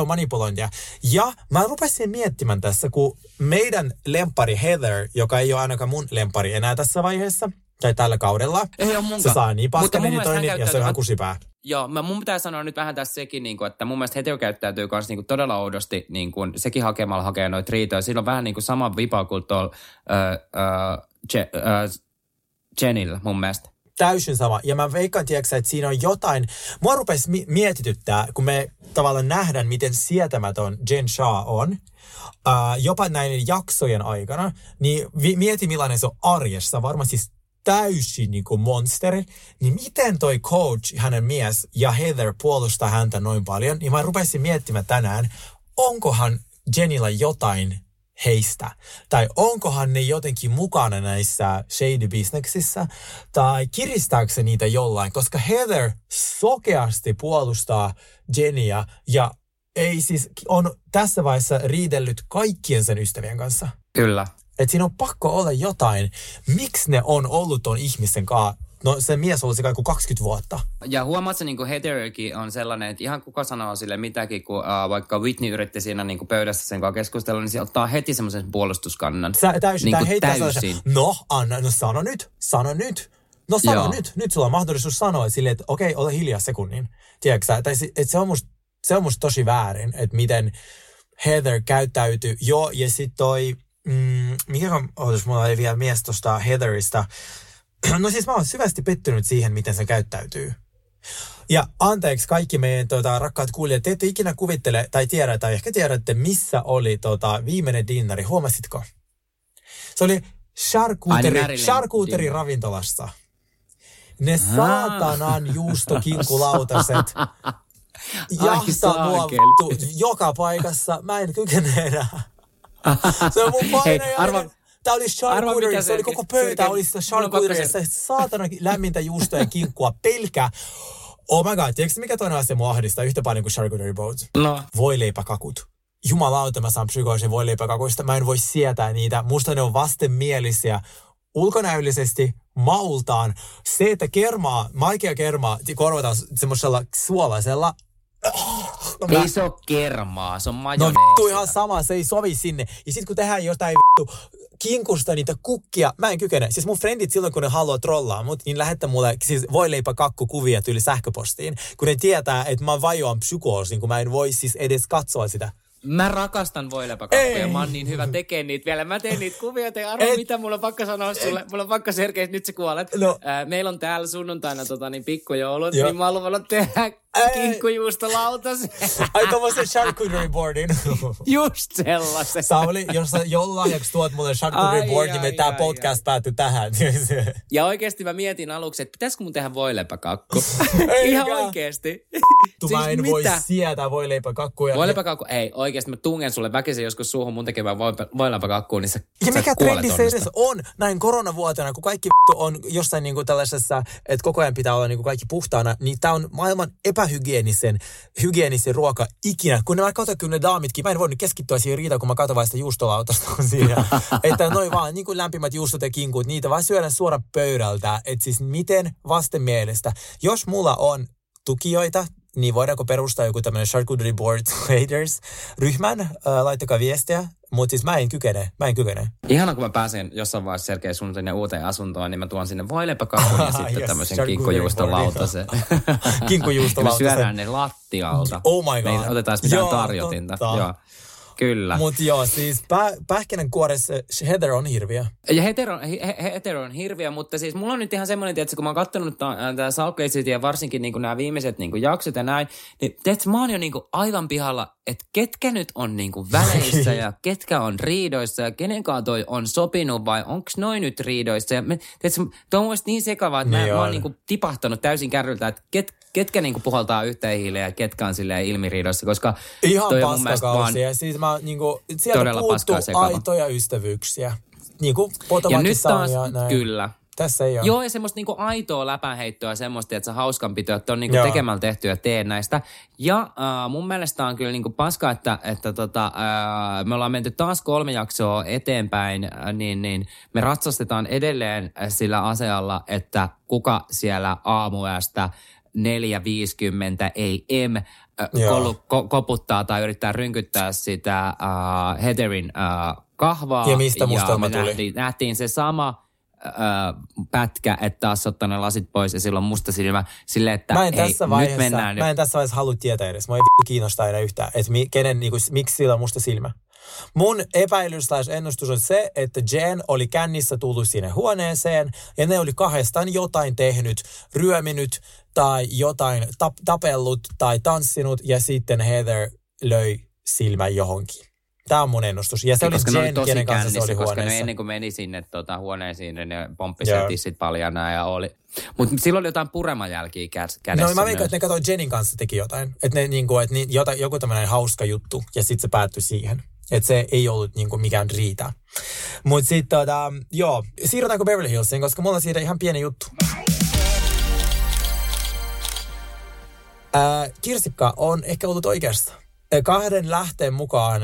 on manipulointia. Ja mä rupesin miettimään tässä, kun meidän lempari Heather, joka ei ole ainakaan mun lempari enää tässä vaiheessa, tai tällä kaudella, ei ole se saa niin paskainen ja se on ihan kusipää. Joo, mun pitää sanoa nyt vähän tässä sekin, niin kuin, että mun mielestä Heather käyttäytyy kanssa niin kuin todella oudosti, niin kuin, sekin hakemalla hakee noita riitoja. Siinä on vähän niin kuin sama vipa kuin tuolla Jenillä mun mielestä. Täysin sama. Ja mä veikkaan, tiedätkö, että siinä on jotain. Mua rupesi mietityttää, kun me tavallaan nähdään, miten sietämätön Jen Shah on. Jopa näiden jaksojen aikana. Niin mieti, millainen se on arjessa. Varmaan siis täysin niin kuin monsteri, niin miten toi coach, hänen mies ja Heather puolustaa häntä noin paljon, niin mä rupesin miettimään tänään, onkohan Jenillä jotain heistä? Tai onkohan ne jotenkin mukana näissä shady-bisneksissä? Tai kiristääkö se niitä jollain? Koska Heather sokeasti puolustaa Jennyä ja ei siis, on tässä vaiheessa riidellyt kaikkien sen ystävien kanssa. Kyllä. Että siinä on pakko olla jotain, miksi ne on ollut ton ihmisen kanssa. No se mies olisi kai kuin 20 vuotta. Ja huomaatko, niin kuin Heatherkin on sellainen, että ihan kuka sanoo sille mitäkin, kun vaikka Whitney yritti siinä niin kuin pöydässä sen kanssa keskustella, niin se ottaa heti semmoisen puolustuskannan. Täysin. No, anna, no sano nyt. No sano joo. Nyt sulla on mahdollisuus sanoa silleen, että okei, ole hiljaa sekunnin. Tiedätkö tai se on musta tosi väärin, että miten Heather käyttäytyy. Joo, ja sit toi, mulla oli vielä mies tuosta Heatherista. No siis mä oon syvästi pettynyt siihen, miten se käyttäytyy. Ja anteeksi kaikki meidän rakkaat kuulijat, te ette ikinä kuvittele tai tiedä, tai ehkä tiedätte, missä oli viimeinen dinnari. Huomasitko? Se oli charcuterie ravintolassa. Ne saatanan juustokinkulautaset jahtaa mua joka paikassa. Mä en kykene enää. Se on mun painajainen. Tämä oli charcuterie, se oli koko pöytä, oli sitä charcuterie, sitä saatana lämmintä juustoa ja kinkkua, pelkää. Oh my god, tiedätkö mikä toinen asia mua ahdistaa yhtä paljon kuin charcuterie boards? No. Voileipäkakut. Jumalauta, mä saan psykoisen voileipäkakuista, mä en voi sietää niitä, musta ne on vastenmielisiä. Ulkonäöllisesti, maultaan, se, että maikea kermaa korvataan semmoisella suolaisella. No, ei se ole kermaa, se on majoneesia. No vittu ihan sama, se ei sovi sinne. Ja sit kun tehdään jotain vittu kinkusta niitä kukkia, mä en kykene. Siis mun frendit silloin kun ne haluaa trollaa mut, niin lähettää mulle siis voileipäkakkukuvia tyyli sähköpostiin. Kun ne tietää, että mä vajoan psykoosiin, kun mä en voi siis edes katsoa sitä. Mä rakastan voileipäkakkuja, mä oon niin hyvä tekee niitä vielä. Mä teen niitä kuvia, te arvo mitä mulla on pakka sanoa sulle. Mulla on pakka Sergei, että nyt sä kuolet. No. Meillä on täällä sunnuntaina niin pikkujoulut, niin mä haluan vielä tehdä kinkkujuustolautasen. Ai tommoisen charcuterie boardin. Just sellaisen. Sauli, jos sä jollain jaksa tuot mulle charcuterie boardin, niin me tää podcast päättyy tähän. Ja oikeesti mä mietin aluksi, että pitäisikö mun tehdä voileipäkakku? Ihan oikeesti. Mä en voi sietää voileipäkakkuja. Voileipäkakku, ei oikeesti mä tungen sulle väkisin joskus suuhun mun tekemään voileipäkakkuun, niin sä kuolet onnistaa. Ja mikä trendi se edes on näin koronavuotena, kun kaikki on jossain niinku tällaisessa, että koko ajan pitää olla niinku kaikki puhtaana, niin tää on maailman hygienisen ruoka ikinä. Kun mä katsoin kyllä ne daamitkin, mä en voinut keskittyä siihen riitaan, kun mä katsoin vaan sitä juustolautasta on siinä. Että noi vaan, niin kuin lämpimät juustot ja kinkut, niitä vaan syödään suoraan pöydältä. Että siis miten vasten mielestä. Jos mulla on tukijoita, niin voidaanko perustaa joku tämmöinen charcuterie board haters-ryhmän? Laittakaa viestiä. Mutta siis mä en kykene. Ihanaa, kun mä pääsen jossain vaiheessa Sergei sun sinne uuteen asuntoon, niin mä tuon sinne voileipäkakun ja sitten tämmöisen kinkkujuustolautasen. Kinkkujuustolautasen. Me syödään ne lattialta. Oh my god. Me otetaan mitään tarjotinta. Joo. Kyllä. Mutta joo, siis pähkinänkuoressa Heather on hirviä. Ja Heather on hirviä, mutta siis mulla on nyt ihan semmoinen, että kun mä oon katsonut tää Salt Lake City ja varsinkin niinku nämä viimeiset niinku jaksot ja näin, niin teetkö, mä oon jo niinku aivan pihalla, että ketkä nyt on niinku väleissä ja ketkä on riidoissa ja kenenkaan toi on sopinut vai onks noi nyt riidoissa. Ja teetkö, toi on niin sekavaa, että mä oon niinku tipahtanut täysin kärryltä, että ketkä niinku puhaltaa yhteen hiileen ja ketkä on silleen ilmiriidoissa, koska ihan toi on mun mielestä vaan... Siis mä, niinku, sieltä puuttuu aitoja ystävyyksiä. Niin kuin Potomacissa on ja näin. Kyllä. Tässä ei ole. Joo, ja semmoista niinku aitoa läpäheittoa, semmoista, että se hauskanpitoa, että on niinku tekemällä tehtyä teen näistä. Ja mun mielestä on kyllä niinku paska, että me ollaan menty taas 3 jaksoa eteenpäin, niin me ratsastetaan edelleen sillä asealla, että kuka siellä aamuyöstä 4:50 a.m. koputtaa tai yrittää rynkyttää sitä Heatherin kahvaa. Ja mistä musta tuli? Nähtiin se sama pätkä, että taas ottaa ne lasit pois ja silloin musta silmä. Sille, että mä en tässä vaiheessa halua tietää edes. Mä ei kiinnostaa enää yhtään, että miksi sillä on musta silmä. Mun epäilys/ennustus on se, että Jen oli kännissä tullut sinne huoneeseen ja ne oli kahdestaan jotain tehnyt, ryöminyt tai jotain tapellut tai tanssinut ja sitten Heather löi silmän johonkin. Tämä on mun ennustus. Ja se koska oli Jen, kenen kanssa se oli huoneessa. Koska ne ennen kuin meni sinne huoneisiin, niin ne pomppisi ja tissit paljana ja oli. Mutta silloin oli jotain puremajälkiä kädessä. No mä veikkaan, että ne katsoi Jenin kanssa teki jotain. Että joku tämmöinen hauska juttu ja sitten se päättyi siihen. Että se ei ollut niinku mikään riita. Mut sit joo, siirrytäänkö Beverly Hillsiin, koska mulla on siitä ihan pieni juttu. Kirsikka on ehkä ollut oikeassa. Kahden lähteen mukaan,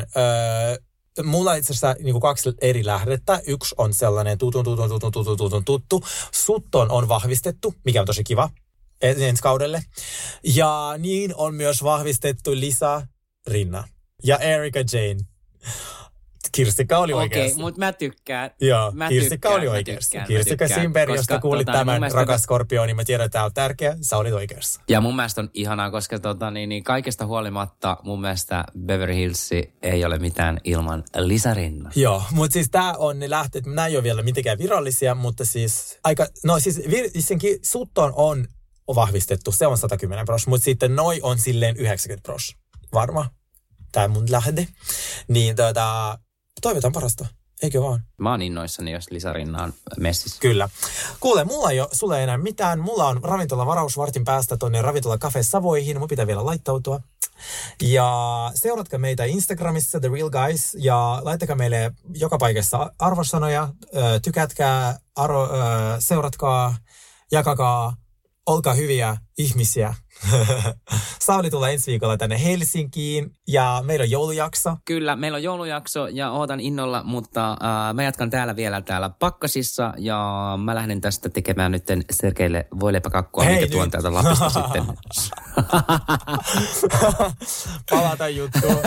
mulla itse asiassa niinku kaksi eri lähdettä. Yksi on sellainen tuttu. Sutton on vahvistettu, mikä on tosi kiva ensi kaudelle. Ja niin on myös vahvistettu Lisa Rinna ja Erika Jane. Kirsika oli oikeassa. Okei, mutta mä tykkään. Joo, Kirsika oli oikeassa. Kirsika Simberg, josta kuulit tämän rakas skorpioni, niin mä tiedän, että tämä on tärkeä. Sä olit oikeassa. Ja mun mielestä on ihanaa, koska kaikesta huolimatta mun mielestä Beverly Hills ei ole mitään ilman Lisa Rinna. Joo, mutta siis tää on ne lähteet. Nämä ei ole vielä mitenkään virallisia, mutta siis aika, no siis Sutton on vahvistettu. Se on 110%, mutta sitten noi on silleen 90%. Varma. Tää mun lähde. Niin toivotan parasta, eikö vaan? Mä oon innoissani, jos Lisa Rinna on messissä. Kyllä. Kuule, mulla ei ole sulle enää mitään. Mulla on ravintolavaraus vartin päästä tonne ravintola Cafe Savoihin. Mun pitää vielä laittautua. Ja seuratkaa meitä Instagramissa, The Real Guys. Ja laittakaa meille joka paikassa arvosanoja. Tykätkää, seuratkaa, jakakaa. Olkaa hyviä ihmisiä. Sauli tulee ensi viikolla tänne Helsinkiin ja meillä on joulujakso. Kyllä, meillä on joulujakso ja ootan innolla, mutta mä jatkan täällä Pakkasissa ja mä lähden tästä tekemään nyt Sergeille voileipäkakkua, mikä tuon täältä Lapista sitten. Palata juttuun.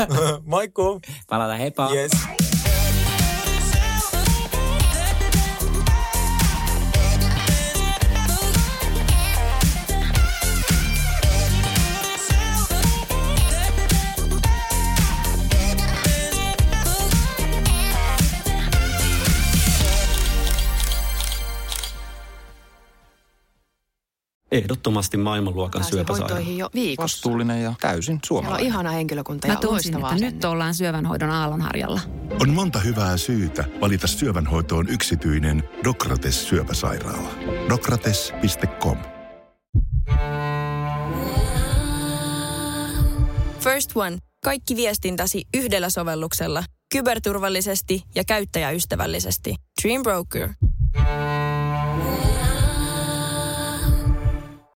Moikku! Palata, heippa! Yes. Ehdottomasti maailmanluokan syöpäsairaala. Jo viikossa. Vastuullinen ja täysin suomalainen. Meillä on ihana henkilökunta ja loistavaa. Mä toisin, että nyt ollaan syövänhoidon aallonharjalla. On monta hyvää syytä valita syövänhoitoon yksityinen Dokrates syöpäsairaala. Dokrates.com. First One. Kaikki viestintäsi yhdellä sovelluksella. Kyberturvallisesti ja käyttäjäystävällisesti. Dream Broker.